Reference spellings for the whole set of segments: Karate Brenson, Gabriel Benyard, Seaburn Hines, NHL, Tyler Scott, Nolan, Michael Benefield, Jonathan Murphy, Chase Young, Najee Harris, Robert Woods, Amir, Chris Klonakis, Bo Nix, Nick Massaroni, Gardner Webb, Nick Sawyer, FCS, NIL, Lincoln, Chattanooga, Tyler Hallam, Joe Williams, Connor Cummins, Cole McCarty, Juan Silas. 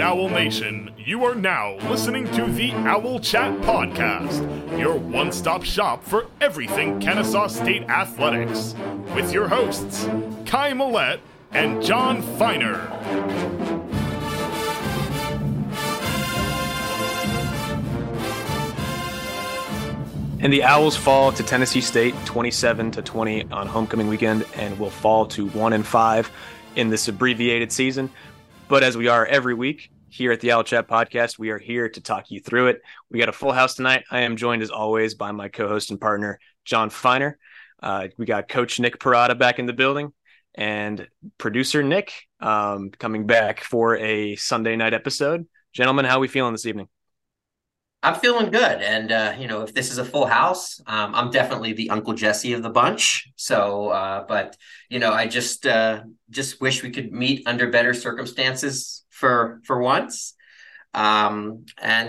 Red Owl Nation, you are now listening to the Owl Chat Podcast, your one-stop shop for everything Kennesaw State athletics, with your hosts, Kai Millett and John Feiner. And the Owls fall to Tennessee State 27-20 on homecoming weekend and will fall to 1-5 in this abbreviated season. But as we are every week here at the Owl Chat Podcast, we are here to talk you through it. We got a full house tonight. I am joined, as always, by my co-host and partner, John Feiner. We got Coach Nick Parada back in the building and producer Nick coming back for a Sunday night episode. Gentlemen, how are we feeling this evening? I'm feeling good. And, if this is a full house, I'm definitely the Uncle Jesse of the bunch. So, I just wish we could meet under better circumstances for once. I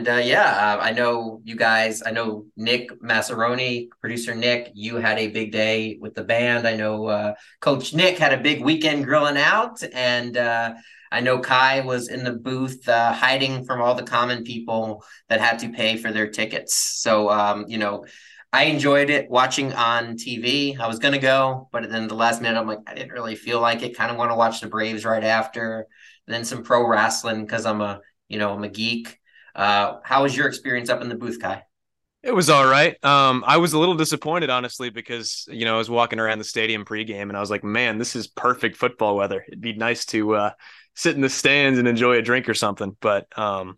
know you guys, I know Nick Massaroni, producer Nick, you had a big day with the band. I know Coach Nick had a big weekend grilling out, and I know Kai was in the booth hiding from all the common people that had to pay for their tickets. So, I enjoyed it watching on TV. I was going to go, but then the last minute, I'm like, I didn't really feel like it. Kind of want to watch the Braves right after, and then some pro wrestling because I'm a geek. How was your experience up in the booth, Kai? It was all right. I was a little disappointed, honestly, because, I was walking around the stadium pregame and I was like, man, this is perfect football weather. It'd be nice to sit in the stands and enjoy a drink or something. But, it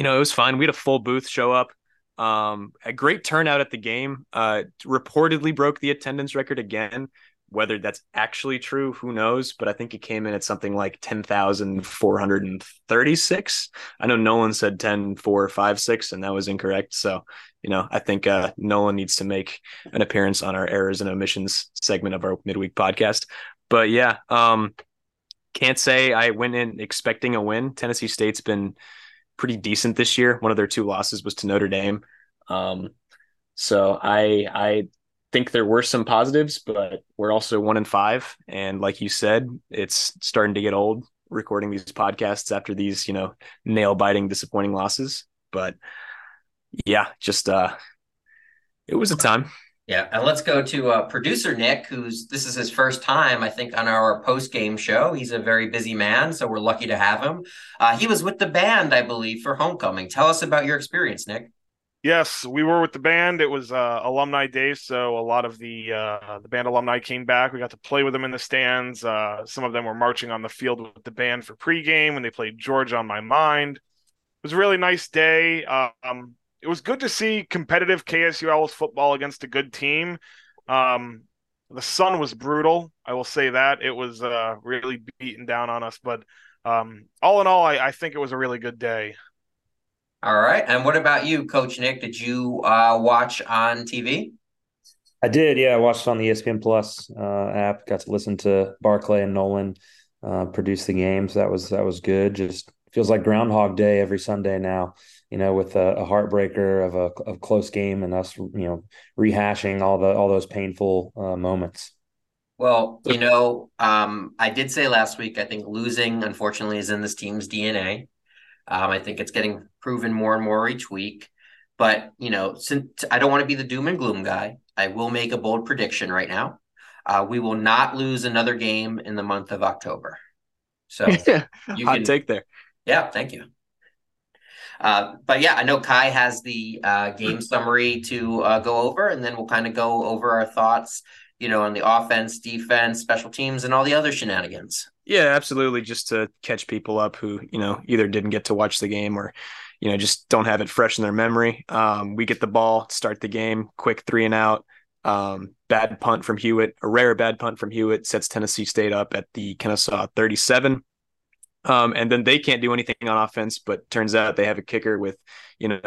was fine. We had a full booth show up. A great turnout at the game. Reportedly broke the attendance record again. Whether that's actually true, who knows? But I think it came in at something like 10,436. I know Nolan said 10,456, and that was incorrect. So, I think Nolan needs to make an appearance on our errors and omissions segment of our midweek podcast. But yeah, can't say I went in expecting a win. Tennessee State's been pretty decent this year. One of their two losses was to Notre Dame. So I think there were some positives, but we're also 1-5, and like you said, it's starting to get old recording these podcasts after these nail-biting, disappointing losses. But yeah, just it was a time. Yeah, and let's go to producer Nick, this is his first time, I think, on our post-game show. He's a very busy man, so we're lucky to have him. He was with the band, I believe, for homecoming. Tell us about your experience, Nick. Yes, we were with the band. It was alumni day, so a lot of the band alumni came back. We got to play with them in the stands. Some of them were marching on the field with the band for pregame, and they played George on My Mind. It was a really nice day. It was good to see competitive KSU Owls football against a good team. The sun was brutal, I will say that. It was really beaten down on us. But all in all, I think it was a really good day. All right. And what about you, Coach Nick? Did you watch on TV? I did, yeah. I watched on the ESPN Plus app. Got to listen to Barclay and Nolan produce the game. So that was good. Just feels like Groundhog Day every Sunday now. With a heartbreaker of a close game and us, rehashing all those painful moments. Well, I did say last week, I think losing, unfortunately, is in this team's DNA. I think it's getting proven more and more each week. But, since I don't want to be the doom and gloom guy, I will make a bold prediction right now. We will not lose another game in the month of October. So hot take there. Yeah, thank you. But yeah, I know Kai has the game summary to go over, and then we'll kind of go over our thoughts, on the offense, defense, special teams, and all the other shenanigans. Yeah, absolutely. Just to catch people up who, either didn't get to watch the game or, just don't have it fresh in their memory. We get the ball, start the game, quick 3-and-out. Bad punt from Hewitt, a rare bad punt from Hewitt sets Tennessee State up at the Kennesaw 37. And then they can't do anything on offense, but turns out they have a kicker with,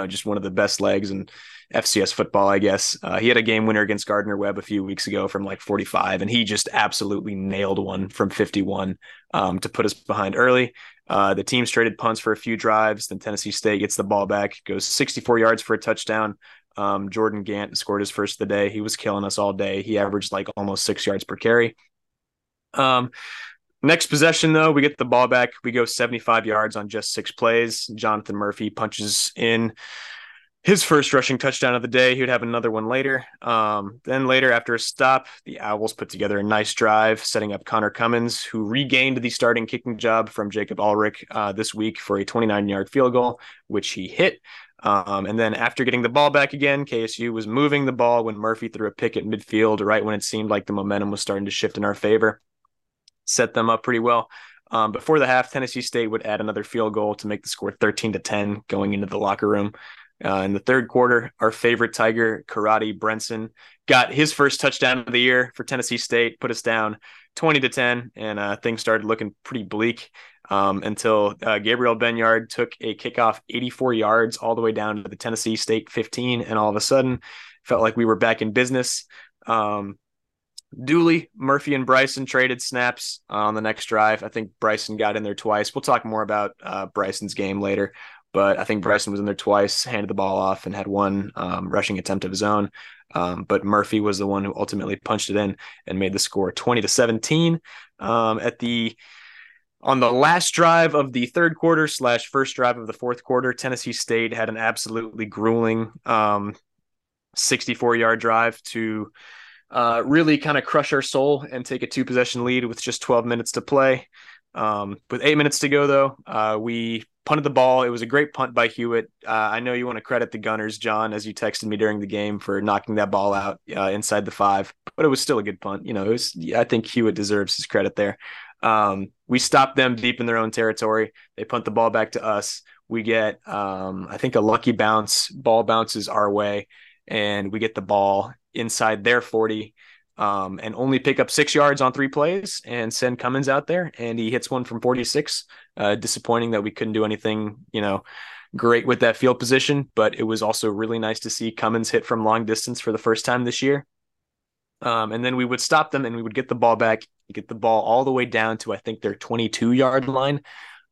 just one of the best legs in FCS football, I guess. He had a game winner against Gardner Webb a few weeks ago from like 45, and he just absolutely nailed one from 51 to put us behind early. The team's traded punts for a few drives. Then Tennessee State gets the ball back, goes 64 yards for a touchdown. Jordan Gant scored his first of the day. He was killing us all day. He averaged like almost 6 yards per carry. Next possession, though, we get the ball back. We go 75 yards on just 6 plays. Jonathan Murphy punches in his first rushing touchdown of the day. He would have another one later. Then later, after a stop, the Owls put together a nice drive, setting up Connor Cummins, who regained the starting kicking job from Jacob Ulrich this week for a 29-yard field goal, which he hit. And then after getting the ball back again, KSU was moving the ball when Murphy threw a pick at midfield, right when it seemed like the momentum was starting to shift in our favor. Set them up pretty well. Before the half, Tennessee State would add another field goal to make the score 13-10 going into the locker room. In the third quarter, our favorite Tiger, Karate Brenson, got his first touchdown of the year for Tennessee State, put us down 20-10, and things started looking pretty bleak until Gabriel Benyard took a kickoff 84 yards all the way down to the Tennessee State 15, and all of a sudden felt like we were back in business. Dooley, Murphy, and Bryson traded snaps on the next drive. I think Bryson got in there twice. We'll talk more about Bryson's game later, but I think Bryson was in there twice, handed the ball off, and had one rushing attempt of his own. But Murphy was the one who ultimately punched it in and made the score 20-17. On the last drive of the third quarter / first drive of the fourth quarter, Tennessee State had an absolutely grueling 64-yard drive to really kind of crush our soul and take a 2-possession lead with just 12 minutes to play. With 8 minutes to go, though, we punted the ball. It was a great punt by Hewitt. I know you want to credit the Gunners, John, as you texted me during the game for knocking that ball out inside the 5, but it was still a good punt. You know, it was, I think Hewitt deserves his credit there. We stopped them deep in their own territory. They punt the ball back to us. We get, I think, a lucky bounce. Ball bounces our way, and we get the ball inside their 40 and only pick up 6 yards on 3 plays and send Cummins out there. And he hits one from 46. Disappointing that we couldn't do anything, you know, great with that field position, but it was also really nice to see Cummins hit from long distance for the first time this year. And then we would stop them and we would get the ball back, get the ball all the way down to, I think, their 22-yard line.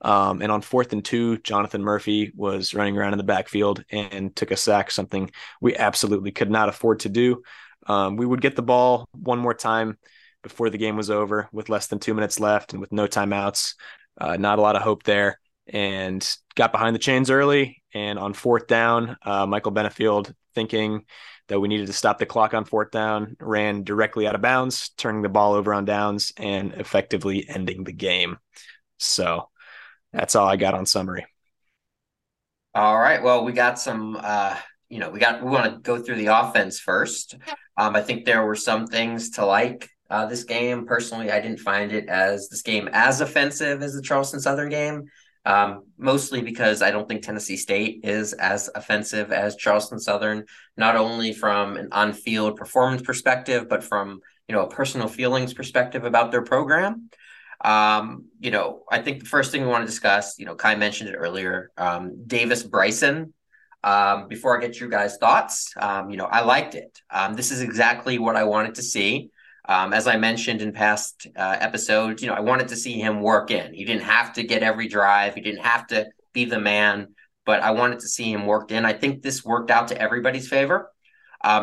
And on 4th and 2, Jonathan Murphy was running around in the backfield and took a sack, something we absolutely could not afford to do. We would get the ball one more time before the game was over with less than 2 minutes left and with no timeouts. Not a lot of hope there, and got behind the chains early. And on 4th down, Michael Benefield, thinking that we needed to stop the clock on 4th down, ran directly out of bounds, turning the ball over on downs and effectively ending the game. So that's all I got on summary. All right. Well, we got some, we want to go through the offense first. I think there were some things to like this game. Personally, I didn't find this game as offensive as the Charleston Southern game, mostly because I don't think Tennessee State is as offensive as Charleston Southern, not only from an on-field performance perspective, but from, a personal feelings perspective about their program. I think the first thing we want to discuss, Kai mentioned it earlier, Davis Bryson. Before I get you guys' thoughts, I liked it. This is exactly what I wanted to see. As I mentioned in past episodes, I wanted to see him work in. He didn't have to get every drive. He didn't have to be the man, but I wanted to see him worked in. I think this worked out to everybody's favor.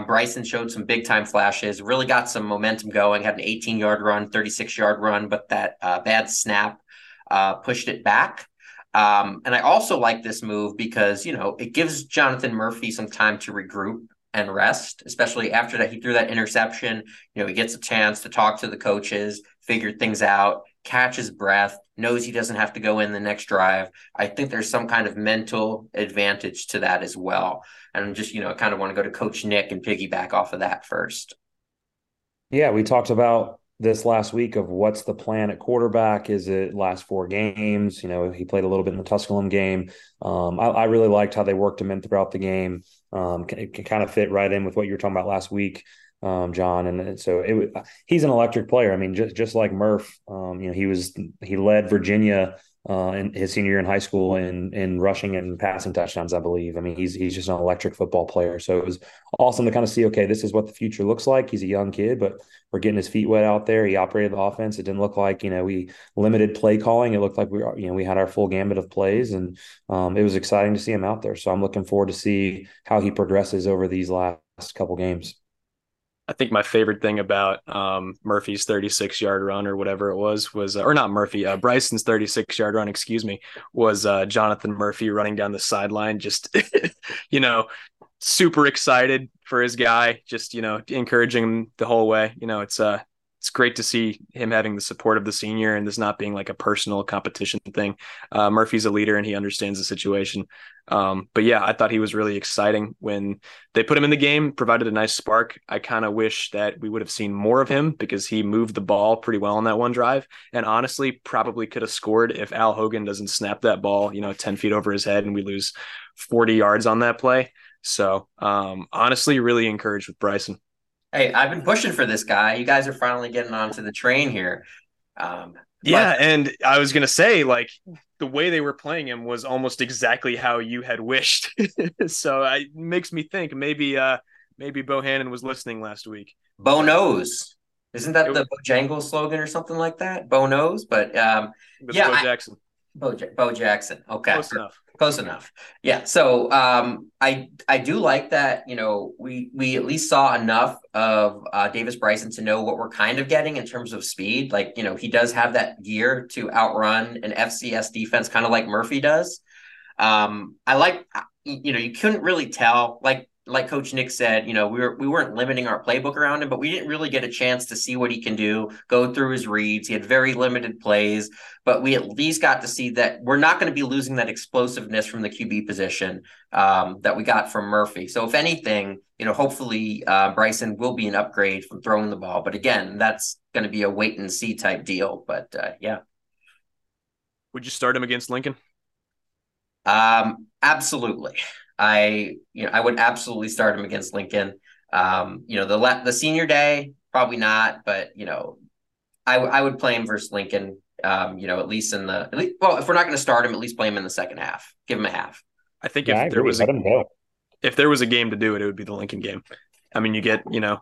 Bryson showed some big-time flashes, really got some momentum going, had an 18-yard run, 36-yard run, but that bad snap pushed it back. And I also like this move because, it gives Jonathan Murphy some time to regroup and rest, especially after that he threw that interception. He gets a chance to talk to the coaches, figure things out, catch his breath, knows he doesn't have to go in the next drive. I think there's some kind of mental advantage to that as well. And I'm just, I kind of want to go to Coach Nick and piggyback off of that first. Yeah, we talked about this last week of what's the plan at quarterback. Is it last 4 games? He played a little bit in the Tusculum game. I really liked how they worked him in throughout the game. It kind of fit right in with what you were talking about last week, John. And so he's an electric player. I mean, just like Murph, he led Virginia in his senior year in high school in rushing and passing touchdowns, I believe. I mean, he's just an electric football player. So it was awesome to kind of see, okay, this is what the future looks like. He's a young kid, but we're getting his feet wet out there. He operated the offense. It didn't look like, we limited play calling. It looked like we had our full gamut of plays, and it was exciting to see him out there. So I'm looking forward to see how he progresses over these last couple games. I I think my favorite thing about Murphy's 36-yard run or whatever it was or not Murphy, Bryson's 36-yard run, excuse me, was Jonathan Murphy running down the sideline, just, you know, super excited for his guy, just, you know, encouraging him the whole way. You know, it's great to see him having the support of the senior and this not being like a personal competition thing. Murphy's a leader and he understands the situation. But yeah, I thought he was really exciting when they put him in the game, provided a nice spark. I kind of wish that we would have seen more of him because he moved the ball pretty well on that one drive and honestly probably could have scored if Al Hogan doesn't snap that ball, you know, 10 feet over his head and we lose 40 yards on that play. So honestly, really encouraged with Bryson. Hey, I've been pushing for this guy. You guys are finally getting onto the train here. Yeah, and I was going to say, like, the way they were playing him was almost exactly how you had wished. So it makes me think maybe Bohannon was listening last week. Bo knows. Isn't that the Bojangle slogan or something like that? Bo knows, but yeah. Bo Jackson. Bo Jackson. Okay. Close enough. Yeah. So I do like that, you know, we at least saw enough of Davis Bryson to know what we're kind of getting in terms of speed. Like, you know, he does have that gear to outrun an FCS defense, kind of like Murphy does. I like, you know, you couldn't really tell, like Coach Nick said, you know, we weren't limiting our playbook around him, but we didn't really get a chance to see what he can do, go through his reads. He had very limited plays, but we at least got to see that we're not going to be losing that explosiveness from the QB position that we got from Murphy. So if anything, you know, hopefully Bryson will be an upgrade from throwing the ball. But again, that's going to be a wait and see type deal. But yeah. Would you start him against Lincoln? Absolutely. I would absolutely start him against Lincoln. You know, the senior day, probably not, but you know, I would play him versus Lincoln. You know, if we're not going to start him, at least play him in the second half, give him a half. I think if there was a game to do it, it would be the Lincoln game. I mean, you get, you know,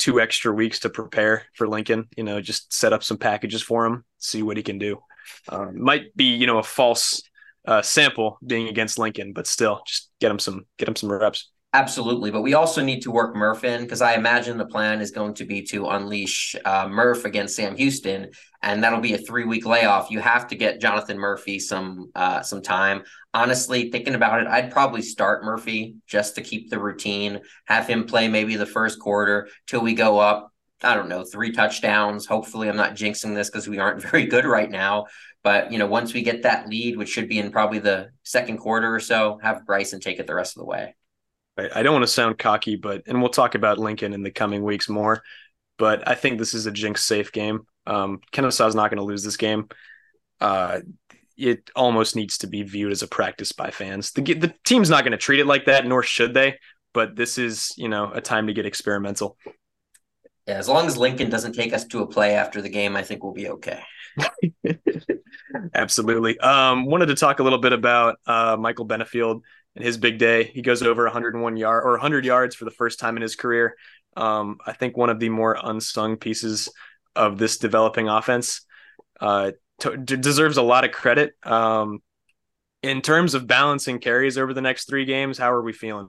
2 extra weeks to prepare for Lincoln, you know, just set up some packages for him, see what he can do. Might be, you know, a false sample being against Lincoln, but still just get him some reps. Absolutely. But we also need to work Murph in, because I imagine the plan is going to be to unleash Murph against Sam Houston, and that'll be a 3-week layoff. You have to get Jonathan Murphy some time. Honestly, thinking about it, I'd probably start Murphy just to keep the routine, have him play maybe the first quarter till we go up, I don't know, 3 touchdowns. Hopefully I'm not jinxing this because we aren't very good right now. But, you know, once we get that lead, which should be in probably the second quarter or so, have Bryson take it the rest of the way. I don't want to sound cocky, but we'll talk about Lincoln in the coming weeks more, but I think this is a jinx safe game. Kennesaw's not going to lose this game. It almost needs to be viewed as a practice by fans. The team's not going to treat it like that, nor should they, but this is, you know, a time to get experimental. Yeah, as long as Lincoln doesn't take us to a play after the game, I think we'll be okay. Absolutely. Wanted to talk a little bit about Michael Benefield and his big day. He goes over 100 yards for the first time in his career. I think one of the more unsung pieces of this developing offense deserves a lot of credit. In terms of balancing carries over the next 3 games, how are we feeling?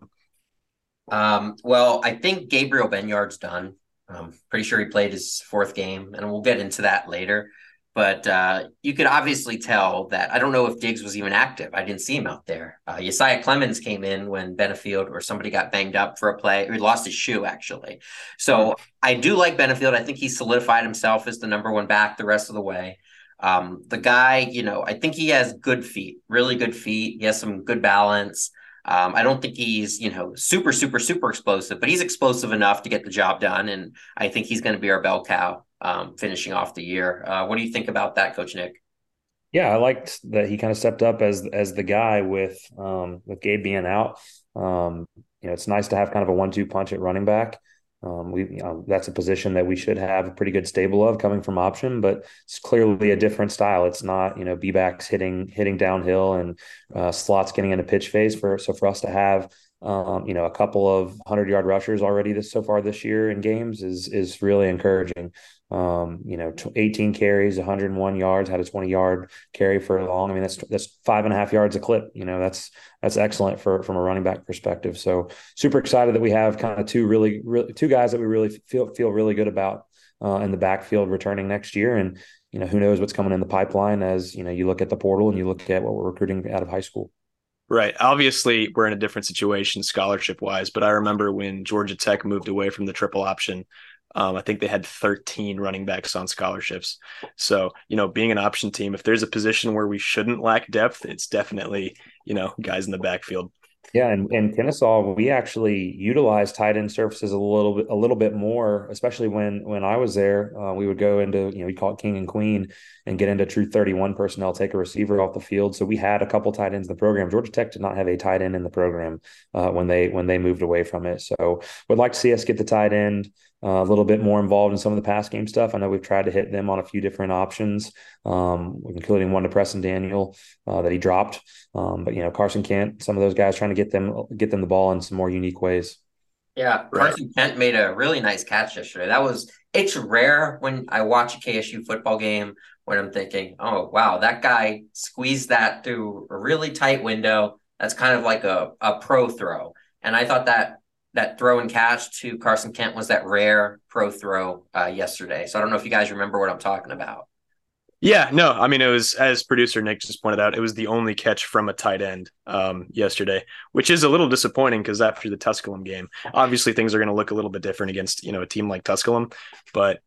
Well, I think Gabriel Benyard's done. I'm pretty sure he played his 4th game, and we'll get into that later. But you could obviously tell that I don't know if Diggs was even active. I didn't see him out there. Josiah Clemens came in when Benefield or somebody got banged up for a play. He lost his shoe, actually. So I do like Benefield. I think he solidified himself as the number 1 back the rest of the way. The guy, you know, I think he has good feet, really good feet. He has some good balance. I don't think he's, you know, super, super, super explosive, but he's explosive enough to get the job done. And I think he's going to be our bell cow finishing off the year. What do you think about that, Coach Nick? Yeah, I liked that he kind of stepped up as the guy with Gabe being out. You know, it's nice to have kind of a 1-2 punch at running back. You know, that's a position that we should have a pretty good stable of coming from option, but it's clearly a different style. It's not, you know, B-backs hitting downhill and slots getting into pitch phase. So for us to have, you know, a couple of 100-yard rushers already so far this year in games is really encouraging. You know, 18 carries, 101 yards, had a 20-yard carry for a long. I mean, that's 5.5 yards a clip. You know, that's excellent from a running back perspective. So super excited that we have kind of two guys that we really feel really good about in the backfield returning next year. And, you know, who knows what's coming in the pipeline as, you know, you look at the portal and you look at what we're recruiting out of high school. Right. Obviously, we're in a different situation scholarship-wise, but I remember when Georgia Tech moved away from the triple option, I think they had 13 running backs on scholarships. So, you know, being an option team, if there's a position where we shouldn't lack depth, it's definitely, you know, guys in the backfield. Yeah, and Kennesaw, we actually utilized tight end surfaces a little bit more, especially when I was there. We would go into, you know, we call it king and queen, and get into true 31 personnel, take a receiver off the field. So we had a couple tight ends in the program. Georgia Tech did not have a tight end in the program when they moved away from it. So would like to see us get the tight end a little bit more involved in some of the pass game stuff. I know we've tried to hit them on a few different options, including one to Preston Daniel that he dropped. But, you know, Carson Kent, some of those guys, trying to get them the ball in some more unique ways. Yeah, Carson Kent made a really nice catch yesterday. It's rare when I watch a KSU football game when I'm thinking, oh, wow, that guy squeezed that through a really tight window. That's kind of like a pro throw. And I thought that throw and catch to Carson Kent was that rare pro throw yesterday. So I don't know if you guys remember what I'm talking about. Yeah, no, I mean, it was, as producer Nick just pointed out, it was the only catch from a tight end yesterday, which is a little disappointing because after the Tusculum game, obviously things are going to look a little bit different against, you know, a team like Tusculum, but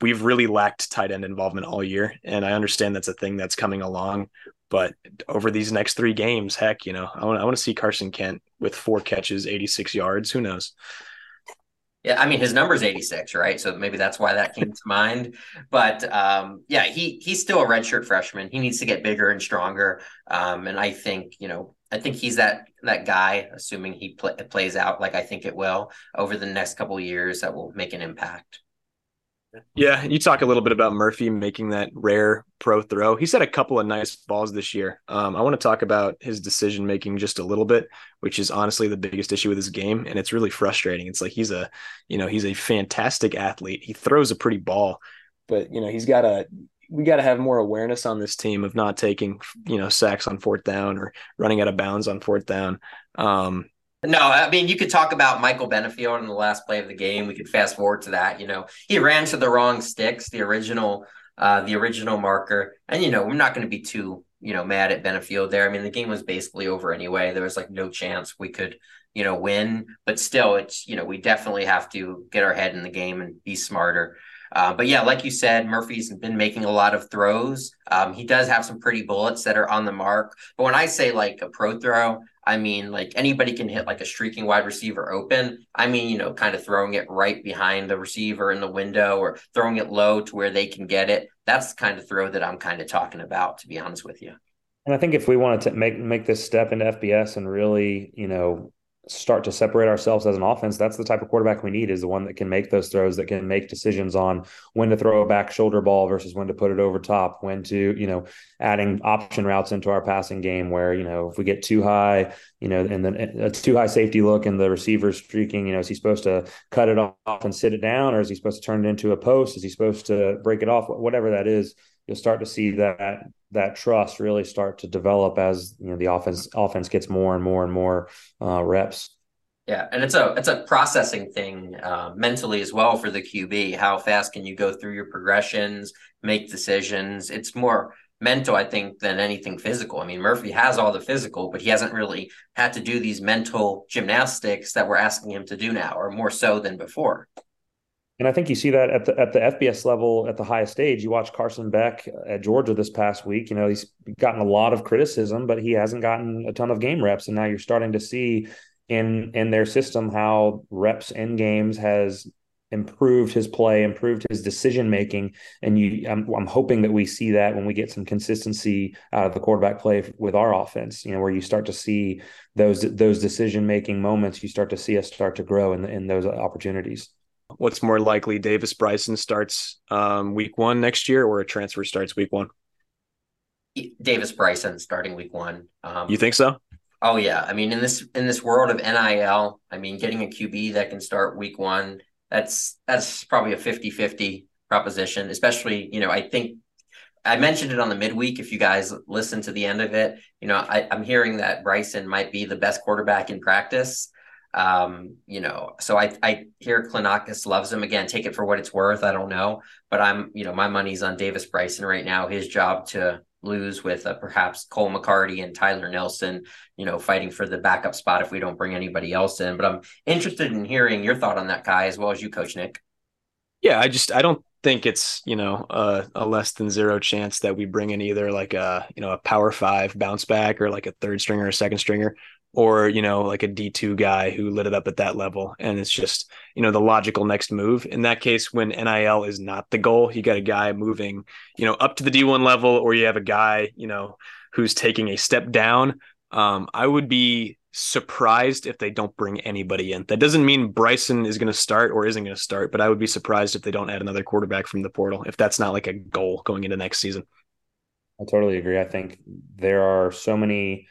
we've really lacked tight end involvement all year. And I understand that's a thing that's coming along, but over these next three games, heck, you know, I want to see Carson Kent with 4 catches, 86 yards. Who knows? Yeah, I mean, his number's 86, right? So maybe that's why that came to mind. But yeah, he's still a redshirt freshman. He needs to get bigger and stronger. And I think, you know, he's that guy, assuming he plays out like I think it will over the next couple of years, that will make an impact. Yeah, you talk a little bit about Murphy making that rare pro throw. He's had a couple of nice balls this year. I want to talk about his decision-making just a little bit, which is honestly the biggest issue with his game, and it's really frustrating. It's like he's a fantastic athlete. He throws a pretty ball, but, you know, we got to have more awareness on this team of not taking, you know, sacks on fourth down or running out of bounds on fourth down. No, I mean, you could talk about Michael Benefield in the last play of the game. We could fast forward to that. You know, he ran to the wrong sticks, the original marker. And, you know, we're not going to be too, you know, mad at Benefield there. I mean, the game was basically over anyway. There was like no chance we could, you know, win. But still, it's, you know, we definitely have to get our head in the game and be smarter. But yeah, like you said, Murphy's been making a lot of throws. He does have some pretty bullets that are on the mark. But when I say like a pro throw, I mean, like anybody can hit like a streaking wide receiver open. I mean, you know, kind of throwing it right behind the receiver in the window or throwing it low to where they can get it. That's the kind of throw that I'm kind of talking about, to be honest with you. And I think if we wanted to make this step into FBS and really, you know, start to separate ourselves as an offense, that's the type of quarterback we need, is the one that can make those throws, that can make decisions on when to throw a back shoulder ball versus when to put it over top, when to, you know, adding option routes into our passing game where, you know, if we get too high, you know, and then a too high safety look and the receiver's streaking, you know, is he supposed to cut it off and sit it down, or is he supposed to turn it into a post? Is he supposed to break it off? Whatever that is, you'll start to see that trust really start to develop as, you know, the offense gets more and more and more reps. Yeah, and it's a processing thing mentally as well for the QB. How fast can you go through your progressions, make decisions? It's more mental, I think, than anything physical. I mean, Murphy has all the physical, but he hasn't really had to do these mental gymnastics that we're asking him to do now, or more so than before. And I think you see that at the FBS level, at the highest stage. You watch Carson Beck at Georgia this past week. You know, he's gotten a lot of criticism, but he hasn't gotten a ton of game reps. And now you're starting to see in their system how reps in games has improved his play, improved his decision making. And I'm hoping that we see that when we get some consistency out of the quarterback play with our offense. You know, where you start to see those decision making moments, you start to see us start to grow in those opportunities. What's more likely, Davis Bryson starts week one next year, or a transfer starts week one? Davis Bryson starting week one. You think so? Oh yeah. I mean, in this world of NIL, I mean, getting a QB that can start week one, that's probably a 50-50 proposition, especially, you know, I think I mentioned it on the midweek. If you guys listen to the end of it, you know, I'm hearing that Bryson might be the best quarterback in practice. You know, so I hear Klonakis loves him. Again, take it for what it's worth. I don't know, but I'm, you know, my money's on Davis Bryson right now. His job to lose with perhaps Cole McCarty and Tyler Nelson, you know, fighting for the backup spot if we don't bring anybody else in. But I'm interested in hearing your thought on that, Kai, as well as you, Coach Nick. Yeah, I don't think it's, you know, a less than zero chance that we bring in either like a, you know, a power five bounce back or like a third stringer or a second stringer, or, you know, like a D2 guy who lit it up at that level. And it's just, you know, the logical next move. In that case, when NIL is not the goal, you got a guy moving, you know, up to the D1 level, or you have a guy, you know, who's taking a step down. I would be surprised if they don't bring anybody in. That doesn't mean Bryson is going to start or isn't going to start, but I would be surprised if they don't add another quarterback from the portal, if that's not like a goal going into next season. I totally agree. I think there are so many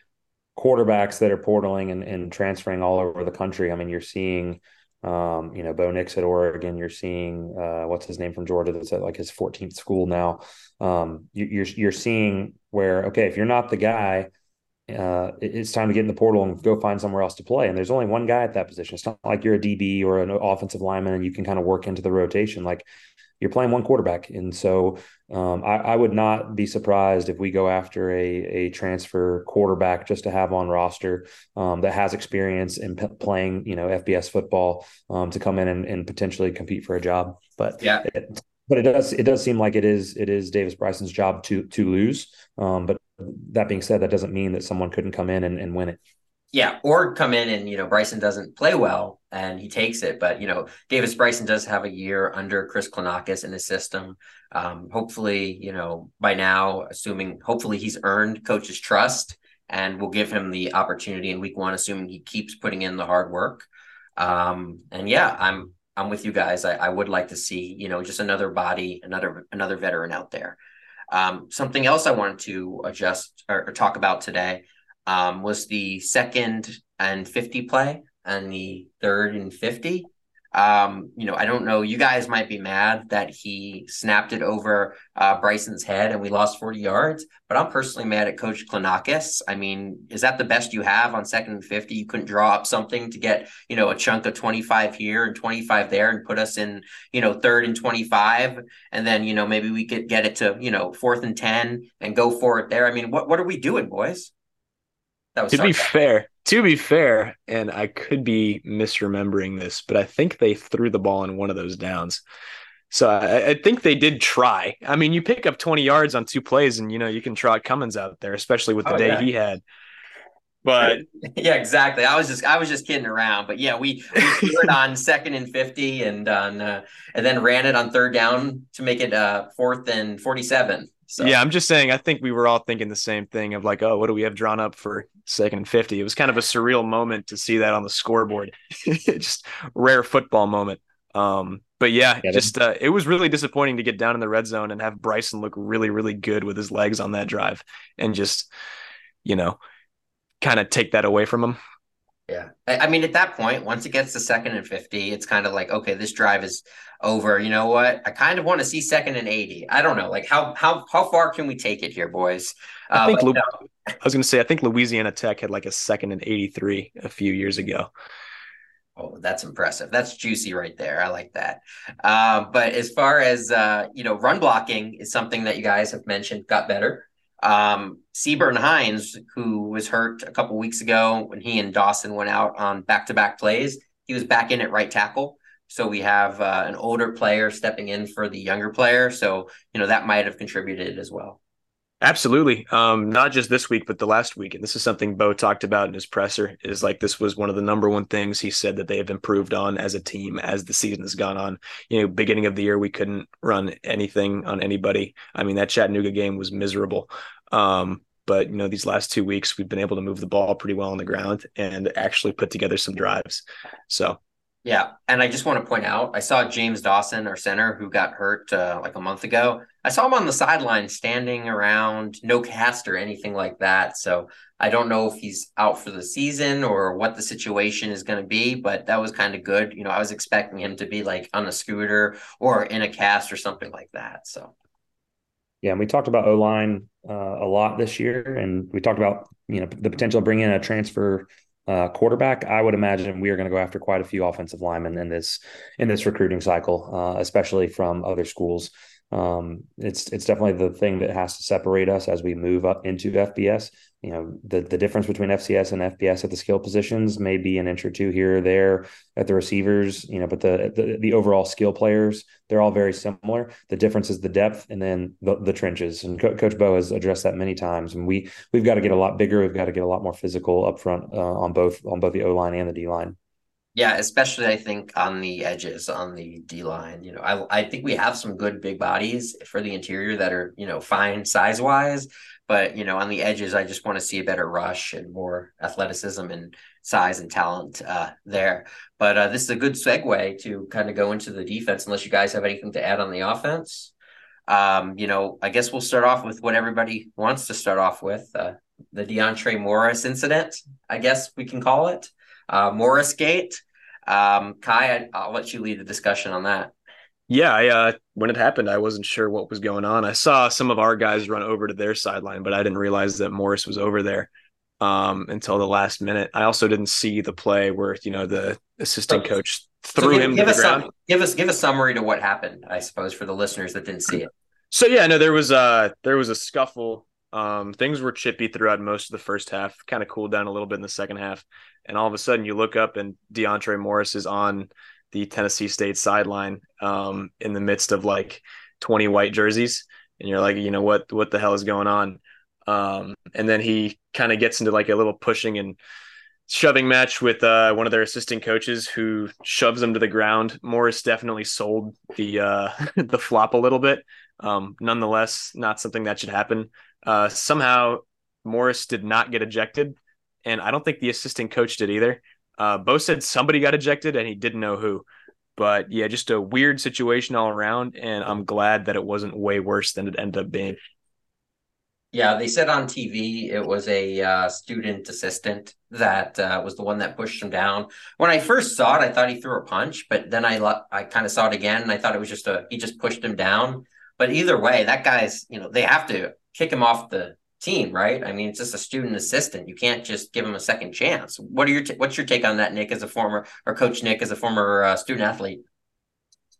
quarterbacks that are portaling and transferring all over the country. I mean, you're seeing, you know, Bo Nix at Oregon. You're seeing, what's his name from Georgia? That's at like his 14th school now. You're seeing where, okay, if you're not the guy, it's time to get in the portal and go find somewhere else to play. And there's only one guy at that position. It's not like you're a DB or an offensive lineman and you can kind of work into the rotation. Like, you're playing one quarterback. And so I would not be surprised if we go after a transfer quarterback just to have on roster that has experience in playing, you know, FBS football, to come in and potentially compete for a job. But yeah, it does seem like it is Davis Bryson's job to lose. But that being said, that doesn't mean that someone couldn't come in and win it. Yeah, or come in and, you know, Bryson doesn't play well and he takes it. But, you know, Davis Bryson does have a year under Chris Klonakis in his system. Hopefully, you know, by now, assuming hopefully he's earned coach's trust and we'll give him the opportunity in week one, assuming he keeps putting in the hard work. And yeah, I'm with you guys. I would like to see, you know, just another body, another veteran out there. Something else I wanted to adjust or talk about today was the 2nd and 50 play and the 3rd and 50. You know, I don't know. You guys might be mad that he snapped it over Bryson's head and we lost 40 yards, but I'm personally mad at Coach Klonakis. I mean, is that the best you have on 2nd and 50? You couldn't draw up something to get, you know, a chunk of 25 here and 25 there and put us in, you know, 3rd and 25. And then, you know, maybe we could get it to, you know, 4th and 10 and go for it there. I mean, what are we doing, boys? To be fair, and I could be misremembering this, but I think they threw the ball in one of those downs. So I think they did try. I mean, you pick up 20 yards on two plays and, you know, you can trot Cummins out there, especially with the day he had. But yeah, exactly. I was just kidding around, but yeah, we threw it on 2nd and 50 and then ran it on 3rd down to make it 4th and 47. So. Yeah, I'm just saying, I think we were all thinking the same thing of like, oh, what do we have drawn up for 2nd and 50? It was kind of a surreal moment to see that on the scoreboard. Just rare football moment. But yeah, just it was really disappointing to get down in the red zone and have Bryson look really, really good with his legs on that drive and just, you know, kind of take that away from him. Yeah. I mean, at that point, once it gets to 2nd and 50, it's kind of like, okay, this drive is over. You know what? I kind of want to see 2nd and 80. I don't know. Like how far can we take it here, boys? I think Louisiana Tech had like a 2nd and 83 a few years ago. Oh, that's impressive. That's juicy right there. I like that. But as far as, you know, run blocking is something that you guys have mentioned got better. Seaburn Hines, who was hurt a couple weeks ago when he and Dawson went out on back-to-back plays, he was back in at right tackle. So we have an older player stepping in for the younger player. So, you know, that might have contributed as well. Absolutely. Not just this week, but the last week. And this is something Bo talked about in his presser, is like this was one of the number one things he said that they have improved on as a team as the season has gone on. You know, beginning of the year, we couldn't run anything on anybody. I mean, that Chattanooga game was miserable. But, you know, these last 2 weeks, we've been able to move the ball pretty well on the ground and actually put together some drives. So Yeah, and I just want to point out, I saw James Dawson, our center, who got hurt like a month ago. I saw him on the sideline standing around, no cast or anything like that. So I don't know if he's out for the season or what the situation is going to be, but that was kind of good. You know, I was expecting him to be like on a scooter or in a cast or something like that. So, yeah, and we talked about O-line a lot this year, and we talked about, you know, the potential of bringing in a transfer quarterback. I would imagine we are going to go after quite a few offensive linemen in this recruiting cycle, especially from other schools. It's definitely the thing that has to separate us as we move up into FBS. You know, the difference between FCS and FBS at the skill positions may be an inch or two here or there at the receivers, you know, but the overall skill players, they're all very similar. The difference is the depth and then the trenches. And Coach Bo has addressed that many times. And we've got to get a lot bigger. We've got to get a lot more physical up front on both the O-line and the D-line. Yeah, especially I think on the edges, on the D-line. You know, I think we have some good big bodies for the interior that are, you know, fine size-wise. But, you know, on the edges, I just want to see a better rush and more athleticism and size and talent there. But this is a good segue to kind of go into the defense, unless you guys have anything to add on the offense. You know, I guess we'll start off with what everybody wants to start off with, the Deontre Morris incident, I guess we can call it. Morris Gate. Kai, I'll let you lead the discussion on that. Yeah, I when it happened, I wasn't sure what was going on. I saw some of our guys run over to their sideline, but I didn't realize that Morris was over there until the last minute. I also didn't see the play where, you know, the assistant coach threw him to the ground. Give us a summary to what happened, I suppose, for the listeners that didn't see it. So yeah, no, there was a scuffle. Things were chippy throughout most of the first half, kind of cooled down a little bit in the second half. And all of a sudden you look up and Deontre Morris is on the Tennessee State sideline in the midst of like 20 white jerseys. And you're like, you know, what the hell is going on? And then he kind of gets into like a little pushing and shoving match with one of their assistant coaches who shoves him to the ground. Morris definitely sold the flop a little bit. Nonetheless, not something that should happen. Somehow Morris did not get ejected. And I don't think the assistant coach did either. Bo said somebody got ejected and he didn't know who. But yeah, just a weird situation all around. And I'm glad that it wasn't way worse than it ended up being. Yeah, they said on TV it was a student assistant that was the one that pushed him down. When I first saw it, I thought he threw a punch, but then I kind of saw it again and I thought it was just he just pushed him down. But either way, that guy's, you know, they have to kick him off the team, right? I mean, it's just a student assistant. You can't just give him a second chance. What's your take on that, Nick, as a former, or Coach Nick, as a former student athlete?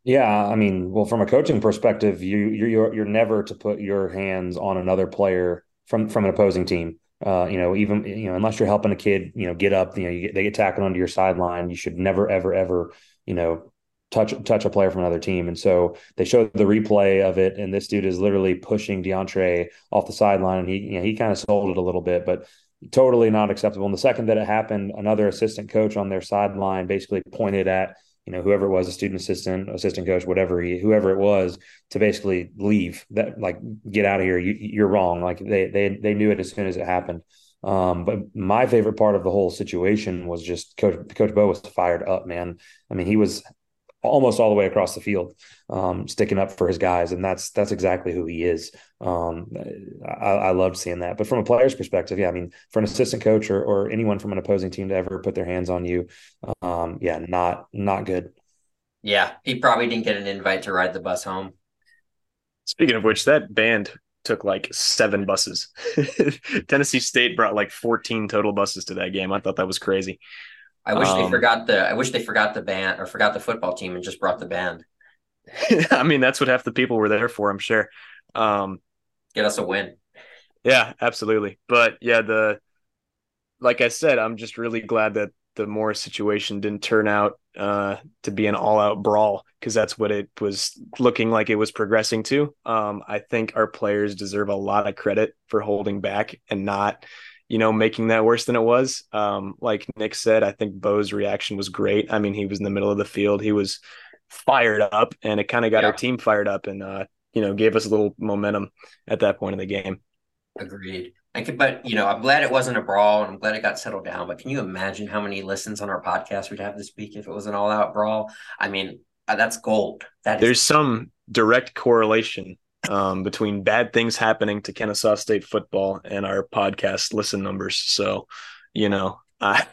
Yeah, I mean, well, from a coaching perspective, you're never to put your hands on another player from an opposing team. You know, even, you know, unless you're helping a kid, you know, get up, you know, they get tackled onto your sideline. You should never, ever, ever, you know, touch a player from another team. And so they showed the replay of it, and this dude is literally pushing Deontre off the sideline, and he kind of sold it a little bit, but totally not acceptable. And the second that it happened, another assistant coach on their sideline basically pointed at, you know, whoever it was, a student assistant, assistant coach, whoever it was, to basically leave, that, like, get out of here. You're wrong. Like they knew it as soon as it happened. But my favorite part of the whole situation was just Coach Bo was fired up, man. I mean, he was almost all the way across the field, sticking up for his guys. And that's exactly who he is. I loved seeing that, but from a player's perspective, yeah, I mean, for an assistant coach or anyone from an opposing team to ever put their hands on you. Yeah, not good. Yeah. He probably didn't get an invite to ride the bus home. Speaking of which, that band took like 7 buses. Tennessee State brought like 14 total buses to that game. I thought that was crazy. I wish they forgot the band, or forgot the football team and just brought the band. I mean, that's what half the people were there for, I'm sure. Get us a win. Yeah, absolutely. But yeah, like I said, I'm just really glad that the Morris situation didn't turn out to be an all-out brawl, because that's what it was looking like it was progressing to. I think our players deserve a lot of credit for holding back and not, you know, making that worse than it was. Like Nick said, I think Bo's reaction was great. I mean, he was in the middle of the field. He was fired up, and it kind of got our team fired up and, you know, gave us a little momentum at that point in the game. Agreed. But, you know, I'm glad it wasn't a brawl and I'm glad it got settled down. But can you imagine how many listens on our podcast we'd have this week if it was an all-out brawl? I mean, that's gold. There's some direct correlation between bad things happening to Kennesaw State football and our podcast listen numbers. So, you know, I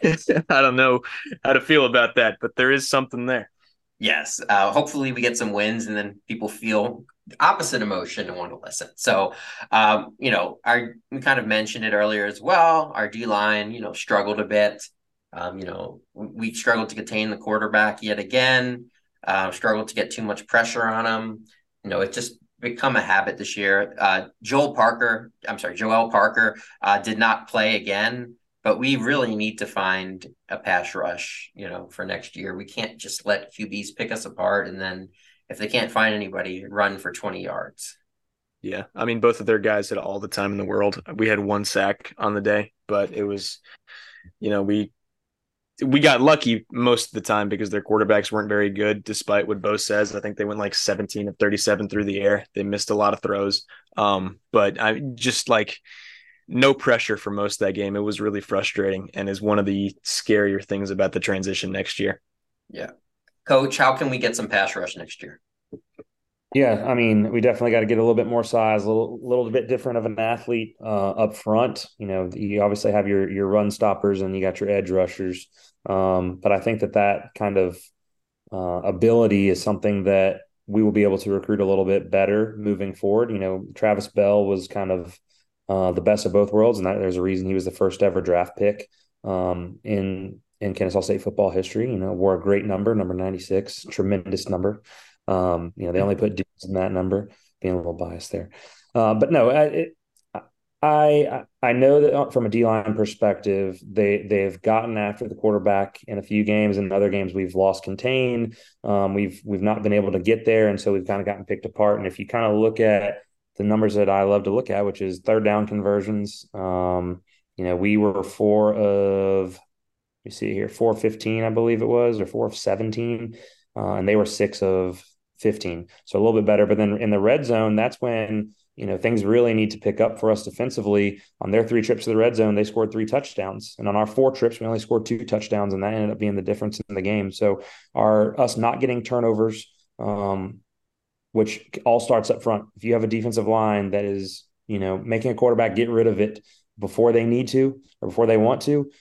don't know how to feel about that, but there is something there. Yes. Hopefully we get some wins and then people feel opposite emotion and want to listen. So, you know, we kind of mentioned it earlier as well. Our D-line, you know, struggled a bit. You know, we struggled to contain the quarterback yet again, struggled to get too much pressure on him. You know, it's just become a habit this year. Joel Parker did not play again. But we really need to find a pass rush, you know, for next year. We can't just let QBs pick us apart. And then if they can't find anybody, run for 20 yards. Yeah. I mean, both of their guys had all the time in the world. We had one sack on the day, but it was, you know, we got lucky most of the time because their quarterbacks weren't very good, despite what Bo says. I think they went like 17 of 37 through the air. They missed a lot of throws. But I just like, no pressure for most of that game. It was really frustrating and is one of the scarier things about the transition next year. Yeah. Coach, how can we get some pass rush next year? Yeah, I mean, we definitely got to get a little bit more size, a little bit different of an athlete up front. You know, you obviously have your run stoppers and you got your edge rushers. But I think that kind of ability is something that we will be able to recruit a little bit better moving forward. You know, Travis Bell was kind of the best of both worlds, and there's a reason he was the first ever draft pick in Kennesaw State football history. You know, wore a great number 96, tremendous number. You know, they only put dudes in that number, being a little biased there. But no, I know that from a D-line perspective, they've gotten after the quarterback in a few games, and in other games we've lost contain. We've not been able to get there, and so we've kind of gotten picked apart. And if you kind of look at the numbers that I love to look at, which is third down conversions. You know, we were 4 of 15, I believe it was, or 4 of 17, and they were 6 of 15. So a little bit better. But then in the red zone, that's when, you know, things really need to pick up for us defensively. On their 3 trips to the red zone, they scored 3 touchdowns. And on our 4 trips, we only scored 2 touchdowns, and that ended up being the difference in the game. So us not getting turnovers, which all starts up front. If you have a defensive line that is, you know, making a quarterback get rid of it before they need to or before they want to,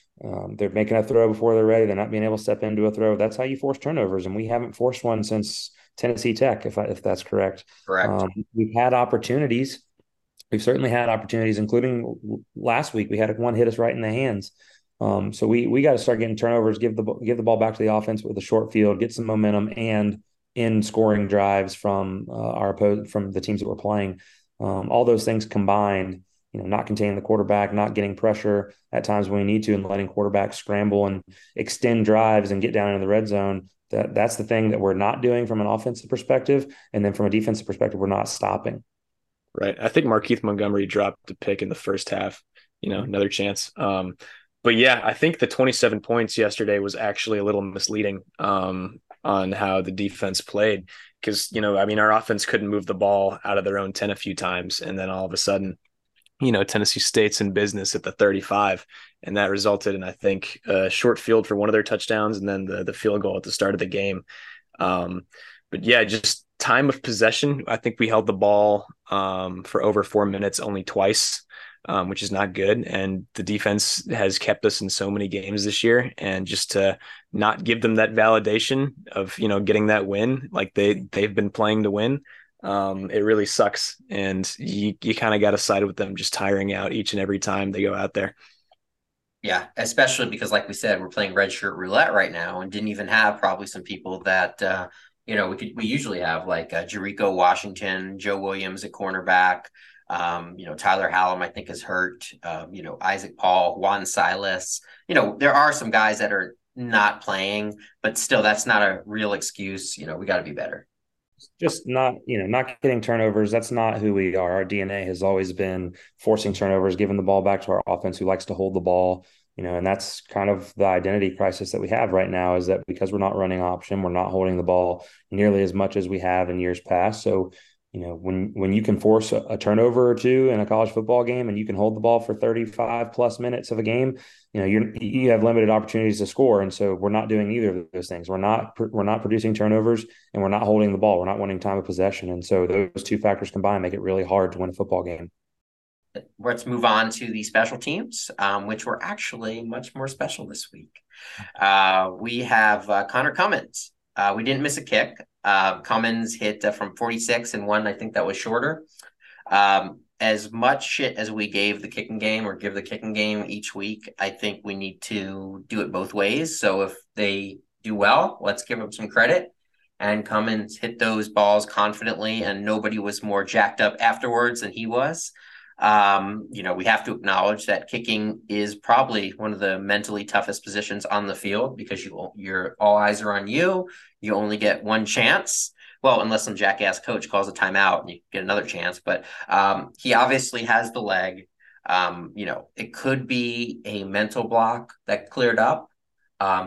they're making a throw before they're ready. They're not being able to step into a throw. That's how you force turnovers, and we haven't forced one since Tennessee Tech, if that's correct. Correct. We've had opportunities. We've certainly had opportunities, including last week. We had one hit us right in the hands. So we got to start getting turnovers, give the ball back to the offense with a short field, get some momentum, and in scoring drives from from the teams that we're playing. All those things combined, you know, not containing the quarterback, not getting pressure at times when we need to, and letting quarterbacks scramble and extend drives and get down into the red zone. That's the thing that we're not doing from an offensive perspective. And then from a defensive perspective, we're not stopping. Right. I think Markeith Montgomery dropped a pick in the first half, you know, another chance. But yeah, I think the 27 points yesterday was actually a little misleading. On how the defense played, because, you know, I mean, our offense couldn't move the ball out of their own 10 a few times. And then all of a sudden, you know, Tennessee State's in business at the 35. And that resulted in, I think, a short field for one of their touchdowns and then the field goal at the start of the game. But yeah, just time of possession. I think we held the ball for over 4 minutes only twice, which is not good. And the defense has kept us in so many games this year, and just to not give them that validation of, you know, getting that win, like they've been playing to win. It really sucks. And you kind of got to side with them, just tiring out each and every time they go out there. Yeah. Especially because, like we said, we're playing redshirt roulette right now and didn't even have probably some people that, you know, we usually have, like Jericho Washington, Joe Williams at cornerback. You know, Tyler Hallam, I think, is hurt. You know, Isaac Paul, Juan Silas. You know, there are some guys that are not playing, but still, that's not a real excuse. You know, we got to be better. Just not, you know, not getting turnovers. That's not who we are. Our DNA has always been forcing turnovers, giving the ball back to our offense, who likes to hold the ball. You know, and that's kind of the identity crisis that we have right now, is that because we're not running option, we're not holding the ball nearly as much as we have in years past. So you know, when you can force a turnover or two in a college football game and you can hold the ball for 35 plus minutes of a game, you know, you have limited opportunities to score. And so we're not doing either of those things. We're not producing turnovers, and we're not holding the ball. We're not winning time of possession. And so those two factors combined make it really hard to win a football game. Let's move on to the special teams, which were actually much more special this week. We have Connor Cummins. We didn't miss a kick. Cummins hit from 46 and one, I think that was shorter. As much shit as we gave the kicking game or give the kicking game each week, I think we need to do it both ways. So if they do well, let's give them some credit. And Cummins hit those balls confidently, and nobody was more jacked up afterwards than he was. You know, we have to acknowledge that kicking is probably one of the mentally toughest positions on the field, because your all eyes are on you. You only get one chance. Well, unless some jackass coach calls a timeout and you get another chance, but, he obviously has the leg. You know, it could be a mental block that cleared up. You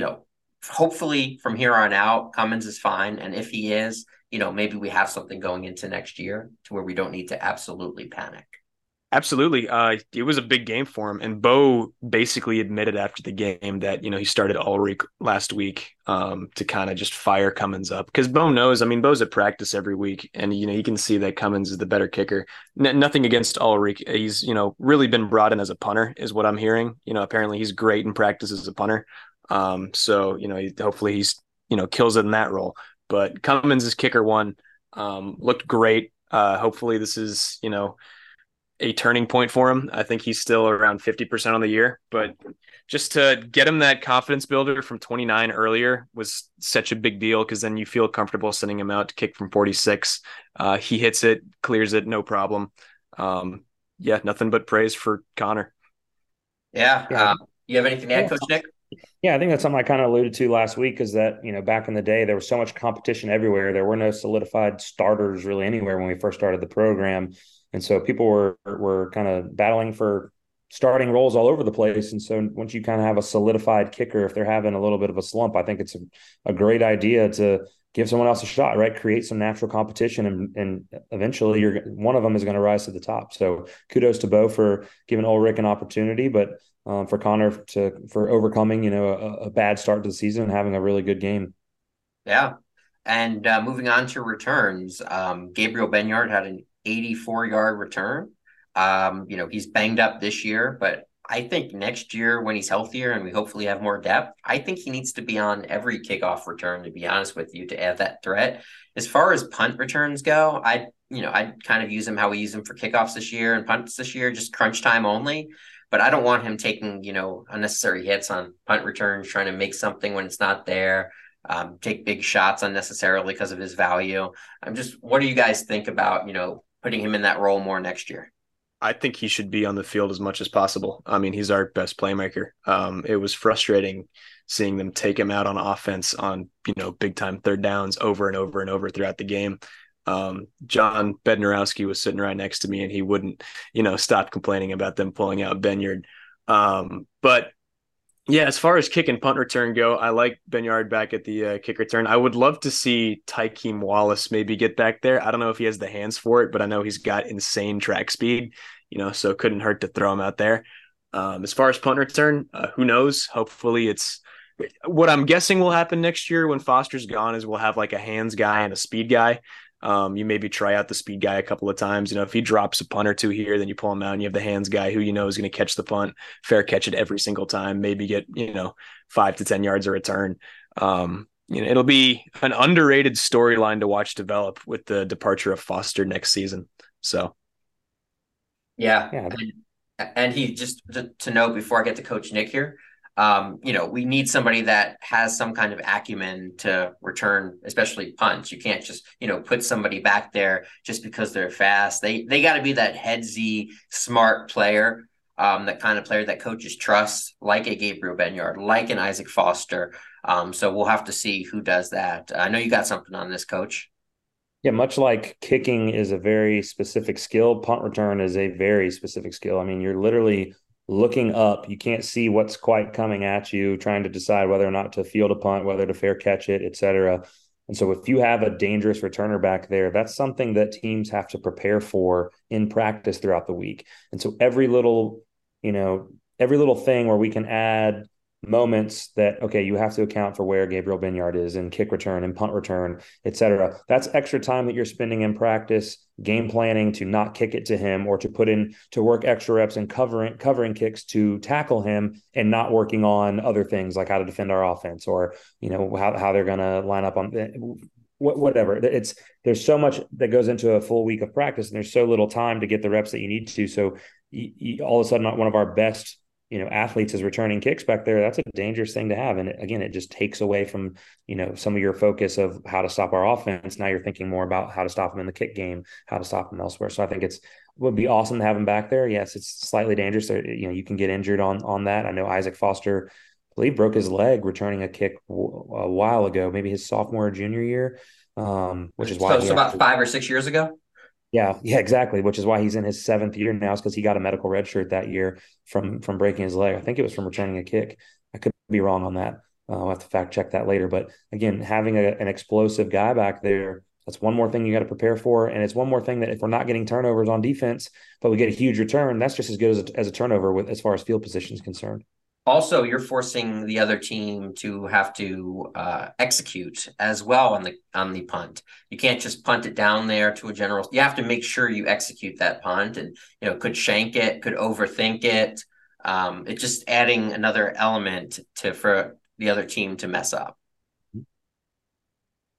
know, hopefully from here on out, Cummins is fine. And if he is, you know, maybe we have something going into next year to where we don't need to absolutely panic. Absolutely. It was a big game for him. And Bo basically admitted after the game that, you know, he started Ulrich last week to kind of just fire Cummins up, because Bo knows, I mean, Bo's at practice every week, and, you know, he can see that Cummins is the better kicker. Nothing against Ulrich. He's, you know, really been brought in as a punter is what I'm hearing. You know, apparently he's great in practice as a punter. So, you know, hopefully he's, you know, kills it in that role. But Cummins' kicker one looked great. Hopefully this is, you know, a turning point for him. I think he's still around 50% on the year, but just to get him that confidence builder from 29 earlier was such a big deal, because then you feel comfortable sending him out to kick from 46. He hits it, clears it, no problem. Yeah, nothing but praise for Connor. Yeah. You have anything to add, Coach Nick? Yeah, I think that's something I kind of alluded to last week, is that, you know, back in the day, there was so much competition everywhere. There were no solidified starters really anywhere when we first started the program. And so people were kind of battling for starting roles all over the place. And so once you kind of have a solidified kicker, if they're having a little bit of a slump, I think it's a great idea to give someone else a shot, right? Create some natural competition, and eventually one of them is going to rise to the top. So kudos to Bo for giving Ulrich an opportunity, but for Connor for overcoming, you know, a bad start to the season and having a really good game. Yeah. And moving on to returns, Gabriel Benyard had an 84-yard return. You know, he's banged up this year, but I think next year when he's healthier and we hopefully have more depth, I think he needs to be on every kickoff return, to be honest with you, to add that threat. As far as punt returns go, I'd kind of use him how we use him for kickoffs this year and punts this year, just crunch time only. But I don't want him taking, you know, unnecessary hits on punt returns, trying to make something when it's not there, take big shots unnecessarily because of his value. What do you guys think about, you know, putting him in that role more next year? I think he should be on the field as much as possible. I mean, he's our best playmaker. It was frustrating seeing them take him out on offense on, you know, big time third downs over and over and over throughout the game. John Bednarowski was sitting right next to me, and he wouldn't, you know, stop complaining about them pulling out Benyard. But yeah, as far as kick and punt return go, I like Benyard back at the kick return. I would love to see Tykeem Wallace maybe get back there. I don't know if he has the hands for it, but I know he's got insane track speed, you know, so it couldn't hurt to throw him out there. As far as punt return, who knows? Hopefully it's what I'm guessing will happen next year when Foster's gone, is we'll have like a hands guy and a speed guy. You maybe try out the speed guy a couple of times. You know, if he drops a punt or two here, then you pull him out and you have the hands guy who, you know, is going to catch the punt, fair catch it every single time, maybe get, you know, 5 to 10 yards a return. You know, it'll be an underrated storyline to watch develop with the departure of Foster next season. So. Yeah. And he just to note before I get to Coach Nick here, you know, we need somebody that has some kind of acumen to return, especially punts. You can't just, you know, put somebody back there just because they're fast. They got to be that headsy, smart player, that kind of player that coaches trust, like a Gabriel Benyard, like an Isaac Foster. So we'll have to see who does that. I know you got something on this, Coach. Yeah, much like kicking is a very specific skill, punt return is a very specific skill. I mean, you're literally looking up, you can't see what's quite coming at you, trying to decide whether or not to field a punt, whether to fair catch it, et cetera. And so if you have a dangerous returner back there, that's something that teams have to prepare for in practice throughout the week. And so every little thing where we can add moments that, okay, you have to account for where Gabriel Benyard is in kick return and punt return, et cetera. That's extra time that you're spending in practice game planning to not kick it to him, or to put in to work extra reps and covering kicks to tackle him, and not working on other things like how to defend our offense, or, you know, how they're going to line up on whatever. There's so much that goes into a full week of practice, and there's so little time to get the reps that you need to. So all of a sudden, not one of our best, you know, athletes is returning kicks back there. That's a dangerous thing to have. And again, it just takes away from, you know, some of your focus of how to stop our offense. Now you're thinking more about how to stop them in the kick game, how to stop them elsewhere. So I think would be awesome to have him back there. Yes, it's slightly dangerous. You know, you can get injured on that. I know Isaac Foster, I believe, broke his leg returning a kick a while ago, maybe his sophomore or junior year, which is why it's about 5 or 6 years ago. Yeah, exactly. Which is why he's in his seventh year now, is because he got a medical red shirt that year from breaking his leg. I think it was from returning a kick. I could be wrong on that. I'll have to fact check that later. But again, having an explosive guy back there, that's one more thing you got to prepare for. And it's one more thing that if we're not getting turnovers on defense, but we get a huge return, that's just as good as a turnover with, as far as field position is concerned. Also, you're forcing the other team to have to execute as well on the punt. You can't just punt it down there to a general. You have to make sure you execute that punt, and, you know, could shank it, could overthink it. It's just adding another element for the other team to mess up.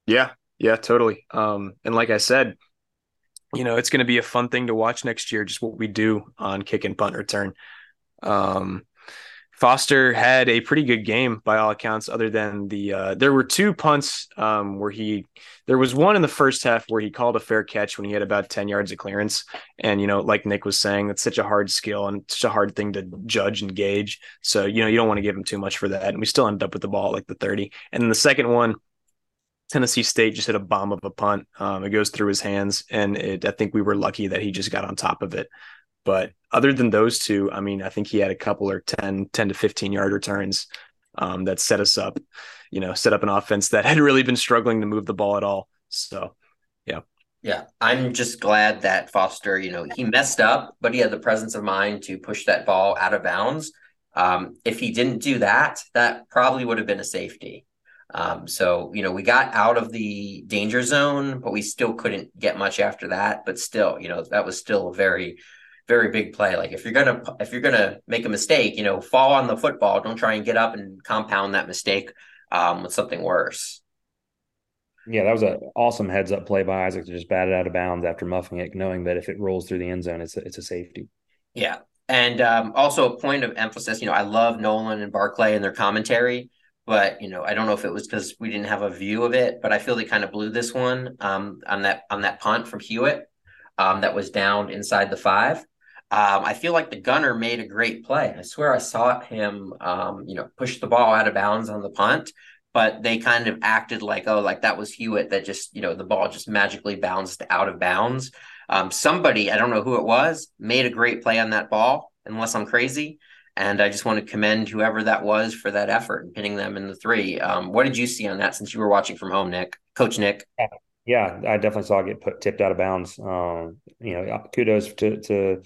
Yeah, totally. And like I said, you know, it's going to be a fun thing to watch next year, just what we do on kick and punt return. Foster had a pretty good game by all accounts, other than there were two punts where there was one in the first half where he called a fair catch when he had about 10 yards of clearance. And, you know, like Nick was saying, that's such a hard skill and such a hard thing to judge and gauge. So, you know, you don't want to give him too much for that. And we still ended up with the ball at, like, the 30. And then the second one, Tennessee State just hit a bomb of a punt. It goes through his hands, and I think we were lucky that he just got on top of it. But other than those two, I mean, I think he had a couple or 10 to 15 yard returns that set us up, you know, set up an offense that had really been struggling to move the ball at all. So, yeah. Yeah. I'm just glad that Foster, you know, he messed up, but he had the presence of mind to push that ball out of bounds. If he didn't do that, that probably would have been a safety. So, you know, we got out of the danger zone, but we still couldn't get much after that. But still, you know, that was still a very, very big play. Like, if you're gonna make a mistake, you know, fall on the football. Don't try and get up and compound that mistake with something worse. Yeah, that was an awesome heads up play by Isaac to just bat it out of bounds after muffing it, knowing that if it rolls through the end zone, it's a safety. Yeah, and also a point of emphasis. You know, I love Nolan and Barclay and their commentary, but, you know, I don't know if it was because we didn't have a view of it, but I feel they kind of blew this one on that punt from Hewitt that was down inside the 5. I feel like the gunner made a great play. I swear I saw him, you know, push the ball out of bounds on the punt, but they kind of acted like, oh, like that was Hewitt that just, you know, the ball just magically bounced out of bounds. Somebody, I don't know who it was, made a great play on that ball, unless I'm crazy. And I just want to commend whoever that was for that effort and pinning them in the 3. What did you see on that, since you were watching from home, Nick? Coach Nick? Yeah, I definitely saw it get tipped out of bounds. You know, kudos to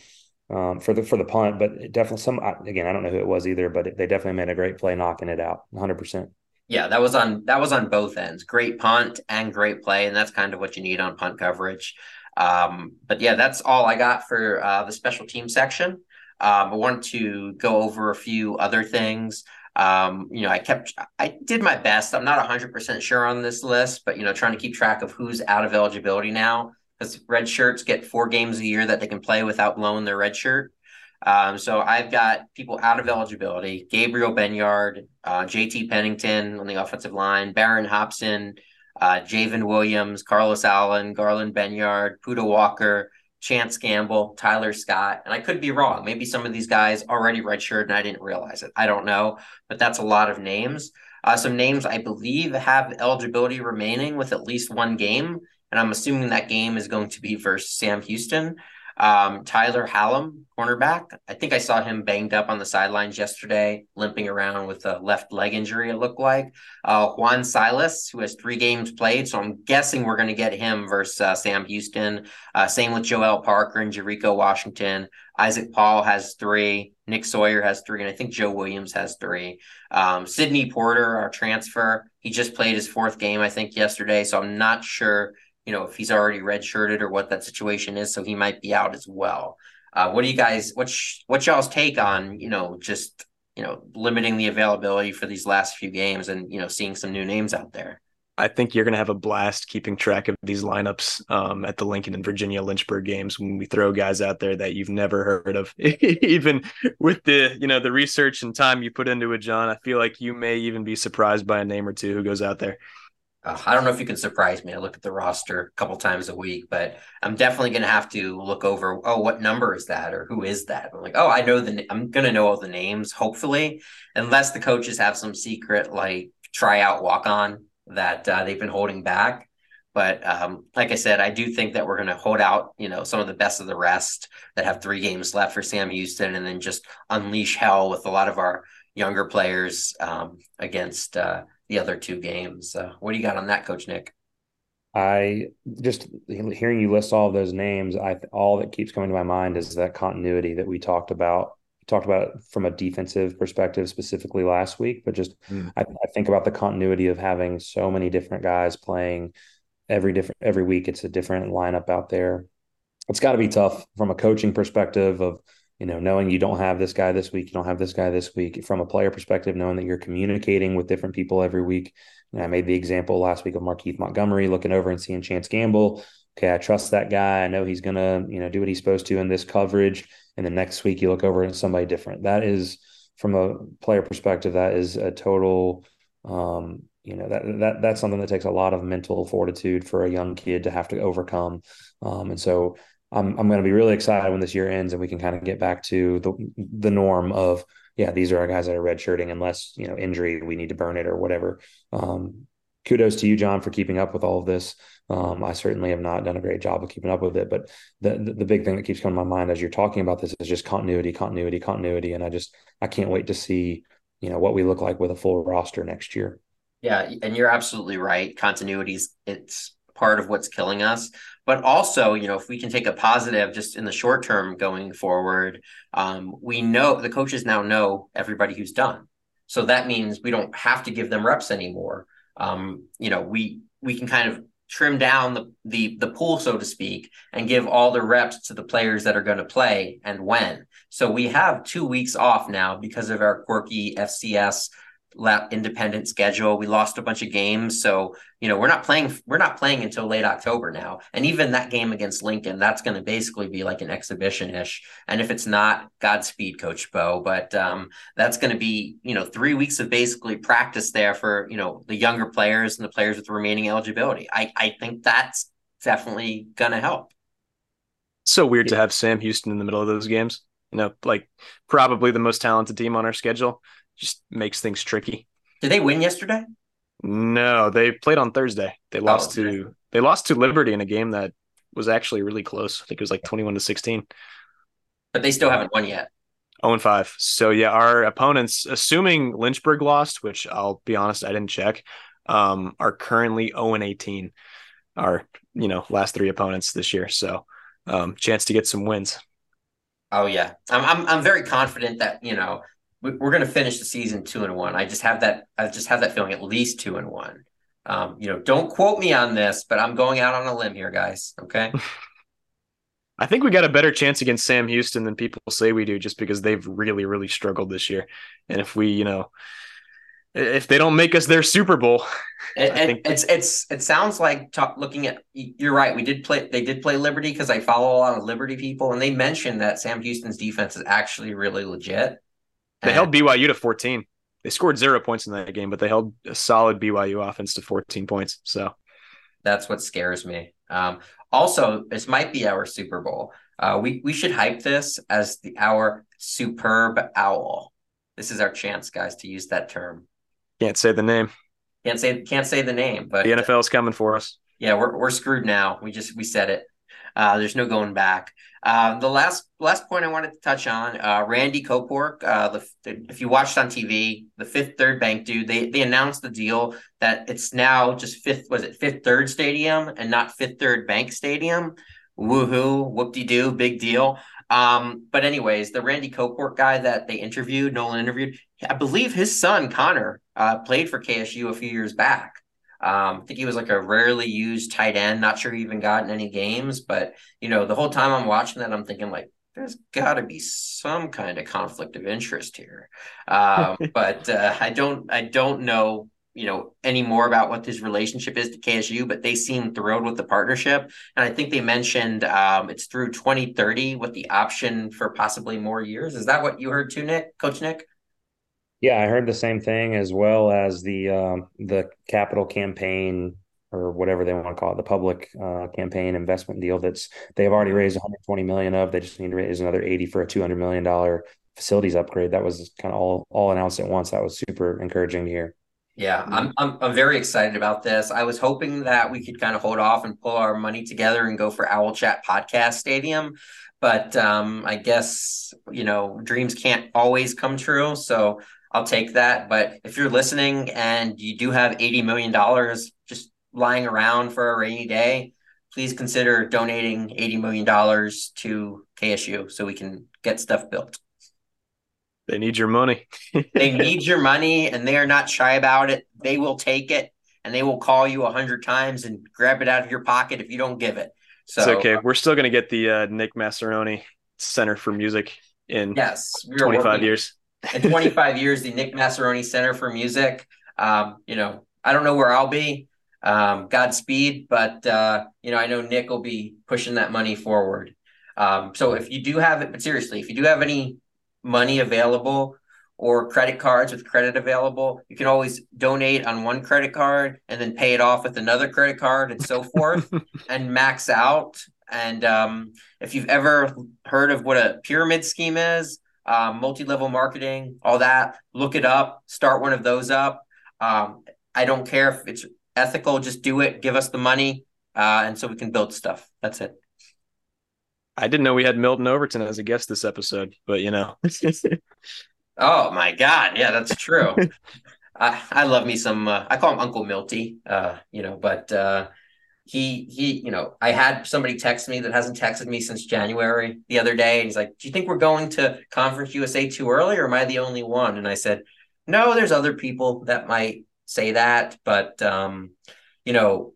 for the punt, but it definitely I don't know who it was either, but they definitely made a great play knocking it out 100%. Yeah, that was on both ends. Great punt and great play, and that's kind of what you need on punt coverage. But yeah, that's all I got for the special team section. I wanted to go over a few other things. You know, I did my best. I'm not 100% sure on this list, but, you know, trying to keep track of who's out of eligibility now, because red shirts get 4 games a year that they can play without blowing their red shirt. So I've got people out of eligibility: Gabriel Benyard, JT Pennington on the offensive line, Baron Hobson, Javon Williams, Carlos Allen, Garland Benyard, Puda Walker, Chance Gamble, Tyler Scott. And I could be wrong. Maybe some of these guys already redshirted and I didn't realize it. I don't know, but that's a lot of names. Some names I believe have eligibility remaining with at least one game. And I'm assuming that game is going to be versus Sam Houston. Tyler Hallam, cornerback. I think I saw him banged up on the sidelines yesterday, limping around with a left leg injury, it looked like. Juan Silas, who has 3 games played, so I'm guessing we're going to get him versus Sam Houston. Same with Joel Parker and Jericho Washington. Isaac Paul has 3, Nick Sawyer has 3, and I think Joe Williams has 3. Sidney Porter, our transfer, he just played his 4th game, I think, yesterday, so I'm not sure if he's already redshirted or what that situation is, so he might be out as well. What do you guys, what's y'all's take on, limiting the availability for these last few games and, seeing some new names out there? I think you're going to have a blast keeping track of these lineups at the Lincoln and Virginia Lynchburg games when we throw guys out there that you've never heard of. Even with the, the research and time you put into it, John, I feel like you may even be surprised by a name or two who goes out there. I don't know if you can surprise me. I look at the roster a couple times a week, but I'm definitely going to have to look over, what number is that or who is that? I'm like, I know I'm going to know all the names, hopefully, unless the coaches have some secret, tryout walk-on that they've been holding back. But like I said, I do think that we're going to hold out, some of the best of the rest that have 3 games left for Sam Houston and then just unleash hell with a lot of our younger players against the other 2 games. What do you got on that, Coach Nick? I just hearing you list all of those names, all that keeps coming to my mind is that continuity that we talked about from a defensive perspective specifically last week, but just I think about the continuity of having so many different guys playing every week. It's a different lineup out there. It's got to be tough from a coaching perspective of, knowing you don't have this guy this week, you don't have this guy this week. From a player perspective, knowing that you're communicating with different people every week. And I made the example last week of Markeith Montgomery looking over and seeing Chance Gamble. Okay, I trust that guy. I know he's going to, do what he's supposed to in this coverage. And then next week you look over at somebody different. That is, from a player perspective, that is a total, that's something that takes a lot of mental fortitude for a young kid to have to overcome. And so I'm going to be really excited when this year ends and we can kind of get back to the norm of, these are our guys that are redshirting unless, injury, we need to burn it or whatever. Kudos to you, John, for keeping up with all of this. I certainly have not done a great job of keeping up with it, but the big thing that keeps coming to my mind as you're talking about this is just continuity. And I can't wait to see, what we look like with a full roster next year. Yeah. And you're absolutely right. Continuity's it's part of what's killing us. But also, if we can take a positive just in the short term going forward, we know the coaches now know everybody who's done. So that means we don't have to give them reps anymore. We can kind of trim down the pool, so to speak, and give all the reps to the players that are going to play and when. So we have 2 weeks off now because of our quirky FCS independent schedule. We lost a bunch of games, so we're not playing until late October now. And even that game against Lincoln, that's going to basically be like an exhibition-ish, and if it's not, Godspeed, Coach Bo. But that's going to be 3 weeks of basically practice there for the younger players and the players with remaining eligibility. I think that's definitely going to help. It's so weird to have Sam Houston in the middle of those games, probably the most talented team on our schedule. Just makes things tricky. Did they win yesterday? No, they played on Thursday. They lost to Liberty in a game that was actually really close. I think it was like 21-16. But they still haven't won yet. 0-5. So yeah, our opponents, assuming Lynchburg lost, which I'll be honest, I didn't check, are currently 0-18. Our, last 3 opponents this year. So chance to get some wins. Oh yeah. I'm very confident that, we're going to finish the season 2-1. I just have that feeling, at least 2-1. Don't quote me on this, but I'm going out on a limb here, guys. Okay. I think we got a better chance against Sam Houston than people say we do, just because they've really, really struggled this year. And if we, if they don't make us their Super Bowl, it sounds like looking at, you're right. They did play Liberty, because I follow a lot of Liberty people, and they mentioned that Sam Houston's defense is actually really legit. They held BYU to 14. They scored 0 points in that game, but they held a solid BYU offense to 14 points. So that's what scares me. Also, this might be our Super Bowl. We should hype this as our superb owl. This is our chance, guys, to use that term. Can't say the name. Can't say the name. But the NFL is coming for us. Yeah, we're screwed now. We said it. There's no going back. The last point I wanted to touch on, Randy Kopork, if you watched on TV, the Fifth Third Bank dude, they announced the deal that it's now just Fifth Third Stadium and not Fifth Third Bank Stadium. Woohoo, whoop-de-doo, big deal. But anyways, the Randy Kopork guy that they interviewed, Nolan interviewed, I believe his son, Connor, played for KSU a few years back. I think he was like a rarely used tight end. Not sure he even got in any games, but you know, the whole time I'm watching that, I'm thinking like, there's gotta be some kind of conflict of interest here. But I don't know, you know, any more about what his relationship is to KSU, but they seem thrilled with the partnership. And I think they mentioned it's through 2030 with the option for possibly more years. Is that what you heard too, Nick? Coach Nick? Yeah, I heard the same thing, as well as the capital campaign, or whatever they want to call it, the public campaign investment deal they've already raised $120 million of. They just need to raise another $80 for a $200 million facilities upgrade. That was kind of all announced at once. That was super encouraging to hear. Yeah, I'm very excited about this. I was hoping that we could kind of hold off and pull our money together and go for Owl Chat Podcast Stadium. But I guess, you know, dreams can't always come true. So I'll take that. But if you're listening and you do have $80 million just lying around for a rainy day, please consider donating $80 million to KSU so we can get stuff built. They need your money. They need your money, and they are not shy about it. They will take it, and they will call you 100 times and grab it out of your pocket if you don't give it. So, it's okay. We're still going to get the Nick Massaroni Center for Music in 25 years. In 25 years, the Nick Massaroni Center for Music. You know, I don't know where I'll be. Godspeed. But, you know, I know Nick will be pushing that money forward. So if you do have it, but seriously, if you do have any money available or credit cards with credit available, you can always donate on one credit card and then pay it off with another credit card and so forth and max out. And if you've ever heard of what a pyramid scheme is, multi-level marketing, all that, look it up, start one of those up. I don't care if it's ethical, just do it, give us the money. And so we can build stuff. That's it. I didn't know we had Milton Overton as a guest this episode, but you know. Oh my God. Yeah, that's true. I love me some, I call him Uncle Milty, you know, but he, you know, I had somebody text me that hasn't texted me since January the other day. And he's like, do you think we're going to Conference USA too early, or am I the only one? And I said, no, there's other people that might say that, but you know,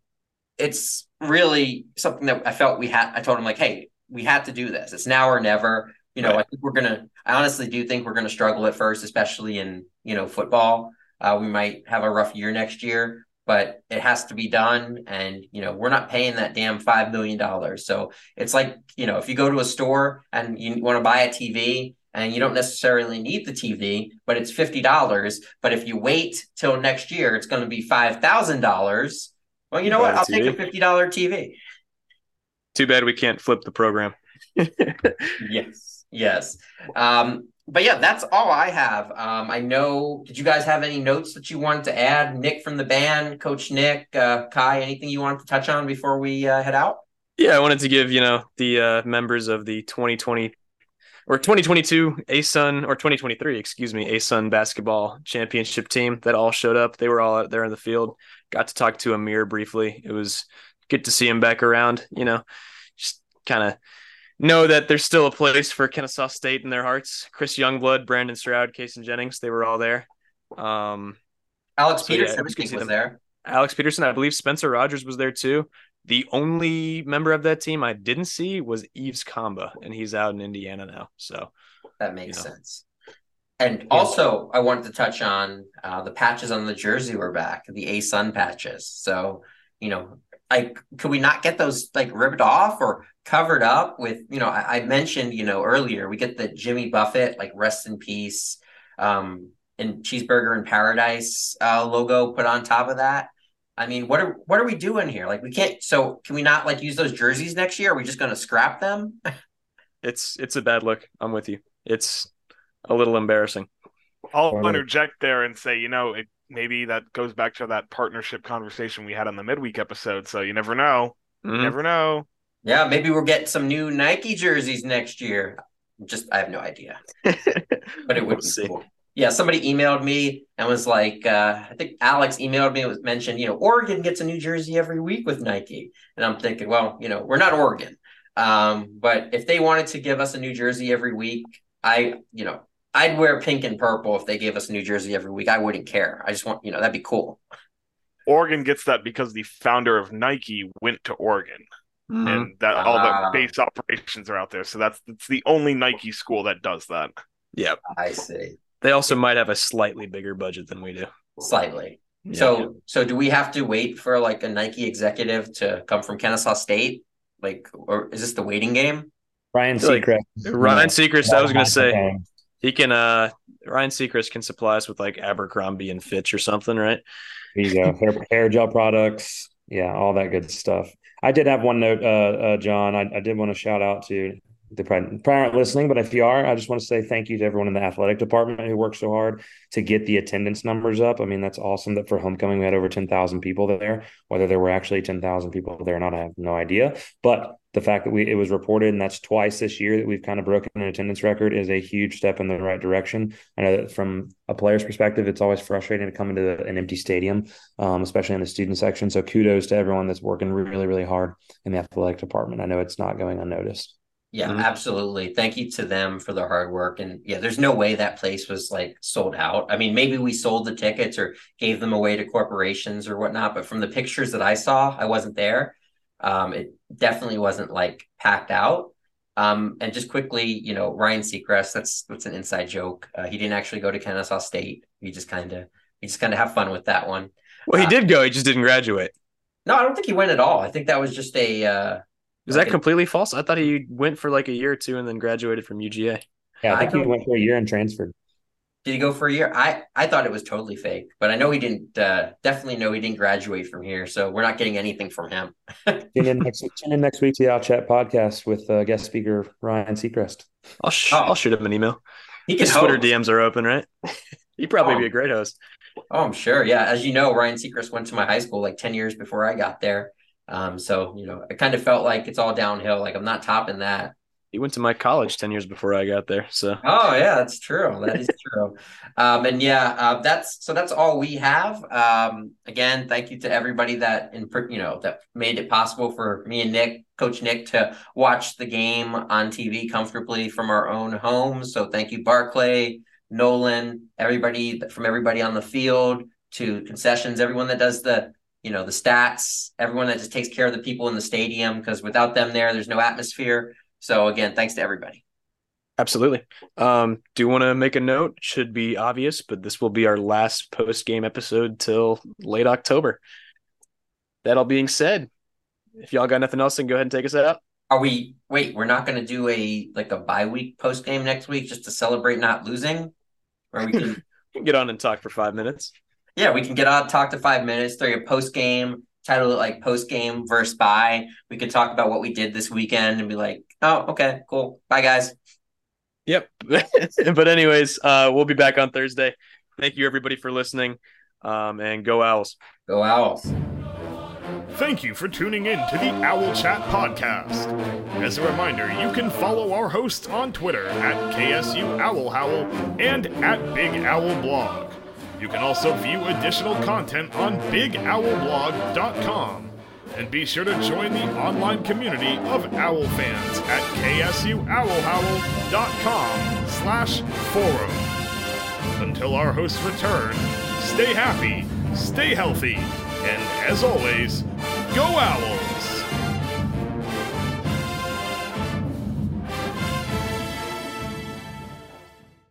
it's really something that I felt I told him like, hey, we had to do this. It's now or never. You know, right. I honestly do think we're going to struggle at first, especially in, you know, football. We might have a rough year next year, but it has to be done. And, you know, we're not paying that damn $5 million. So it's like, you know, if you go to a store and you want to buy a TV and you don't necessarily need the TV, but it's $50. But if you wait till next year, it's going to be $5,000. Well, you know what? I'll take a $50 TV. Too bad we can't flip the program. Yes. But yeah, that's all I have. I know, did you guys have any notes that you wanted to add? Nick from the band, Coach Nick, Kai, anything you wanted to touch on before we head out? Yeah, I wanted to give, you know, the members of the 2020 or 2022 ASUN, or 2023, excuse me, ASUN basketball championship team that all showed up. They were all out there in the field. Got to talk to Amir briefly. It was good to see him back around, you know, just kind of know that there's still a place for Kennesaw State in their hearts. Chris Youngblood, Brandon Stroud, Kaysen Jennings, they were all there. Alex Peterson was there. Alex Peterson, I believe Spencer Rogers was there too. The only member of that team I didn't see was Eves Kamba, and he's out in Indiana now. So that makes sense. And also I wanted to touch on the patches on the jersey were back, the ASUN patches. So, you know, could we not get those like ripped off or covered up with, you know, I mentioned, you know, earlier, we get the Jimmy Buffett, like rest in peace, and Cheeseburger in Paradise logo put on top of that. I mean, what are we doing here? Like we can't, so can we not like use those jerseys next year? Are we just going to scrap them? It's a bad look. I'm with you. It's a little embarrassing. I'll interject there and say, you know, maybe that goes back to that partnership conversation we had on the midweek episode. So you never know. Yeah, maybe we'll get some new Nike jerseys next year. I have no idea. But it would be cool. Yeah, somebody emailed me and was like, I think Alex emailed me and was mentioned, Oregon gets a new jersey every week with Nike. And I'm thinking, well, we're not Oregon. But if they wanted to give us a new jersey every week, I'd wear pink and purple if they gave us a new jersey every week. I wouldn't care. I just want, that'd be cool. Oregon gets that because the founder of Nike went to Oregon. Mm-hmm. And that all the base operations are out there. So it's the only Nike school that does that. Yeah. I see. They also might have a slightly bigger budget than we do. Slightly. Yeah. So do we have to wait for like a Nike executive to come from Kennesaw State? Like, or is this the waiting game? Ryan Seacrest. I was going to say he can. Ryan Seacrest can supply us with like Abercrombie and Fitch or something, right? There you go. Hair gel products. Yeah, all that good stuff. I did have one note, John. I did want to shout out to the probably aren't listening, but if you are, I just want to say thank you to everyone in the athletic department who worked so hard to get the attendance numbers up. I mean, that's awesome that for homecoming we had over 10,000 people there. Whether there were actually 10,000 people there or not, I have no idea. But the fact that it was reported, and that's twice this year that we've kind of broken an attendance record, is a huge step in the right direction. I know that from a player's perspective, it's always frustrating to come into an empty stadium, especially in the student section. So kudos to everyone that's working really, really hard in the athletic department. I know it's not going unnoticed. Yeah, absolutely. Thank you to them for their hard work. And yeah, there's no way that place was like sold out. I mean, maybe we sold the tickets or gave them away to corporations or whatnot. But from the pictures that I saw, I wasn't there. It definitely wasn't like packed out. And just quickly, Ryan Seacrest, that's an inside joke. He didn't actually go to Kennesaw State. We just kind of have fun with that one. Well, he did go. He just didn't graduate. No, I don't think he went at all. I think that was just a... Is that completely false? I thought he went for like a year or two and then graduated from UGA. Yeah, I think he went for a year and transferred. Did he go for a year? I thought it was totally fake, but I know he didn't. Definitely know he didn't graduate from here, so we're not getting anything from him. Tune in next week to the Owl Chat Podcast with guest speaker Ryan Seacrest. I'll shoot him an email. His Twitter DMs are open, right? He'd probably be a great host. Oh, I'm sure. Yeah, as you know, Ryan Seacrest went to my high school like 10 years before I got there. So, it kind of felt like it's all downhill. Like I'm not topping that. He went to my college 10 years before I got there. So, oh yeah, that's true. That is true. That's all we have. Again, thank you to everybody that made it possible for me and Coach Nick to watch the game on TV comfortably from our own homes. So thank you, Barclay, Nolan, everybody on the field to concessions, everyone that does the stats, everyone that just takes care of the people in the stadium, because without them there's no atmosphere. So again, thanks to everybody. Absolutely. Do want to make a note, should be obvious, but this will be our last post-game episode till late October. That all being said, if y'all got nothing else, then go ahead and take us out. We're not going to do a bi-week post-game next week just to celebrate not losing? Or we can get on and talk for 5 minutes. Yeah, we can get on, talk to 5 minutes, throw a post-game, title it like post-game versus bye. We could talk about what we did this weekend and be like, oh, okay, cool. Bye, guys. Yep. But anyways, we'll be back on Thursday. Thank you, everybody, for listening. And go Owls. Go Owls. Thank you for tuning in to the Owl Chat Podcast. As a reminder, you can follow our hosts on Twitter at KSU Owl Howl and at Big Owl Blog. You can also view additional content on BigOwlBlog.com. And be sure to join the online community of Owl fans at KSUOwlHowl.com/forum. Until our hosts return, stay happy, stay healthy, and as always, go Owl!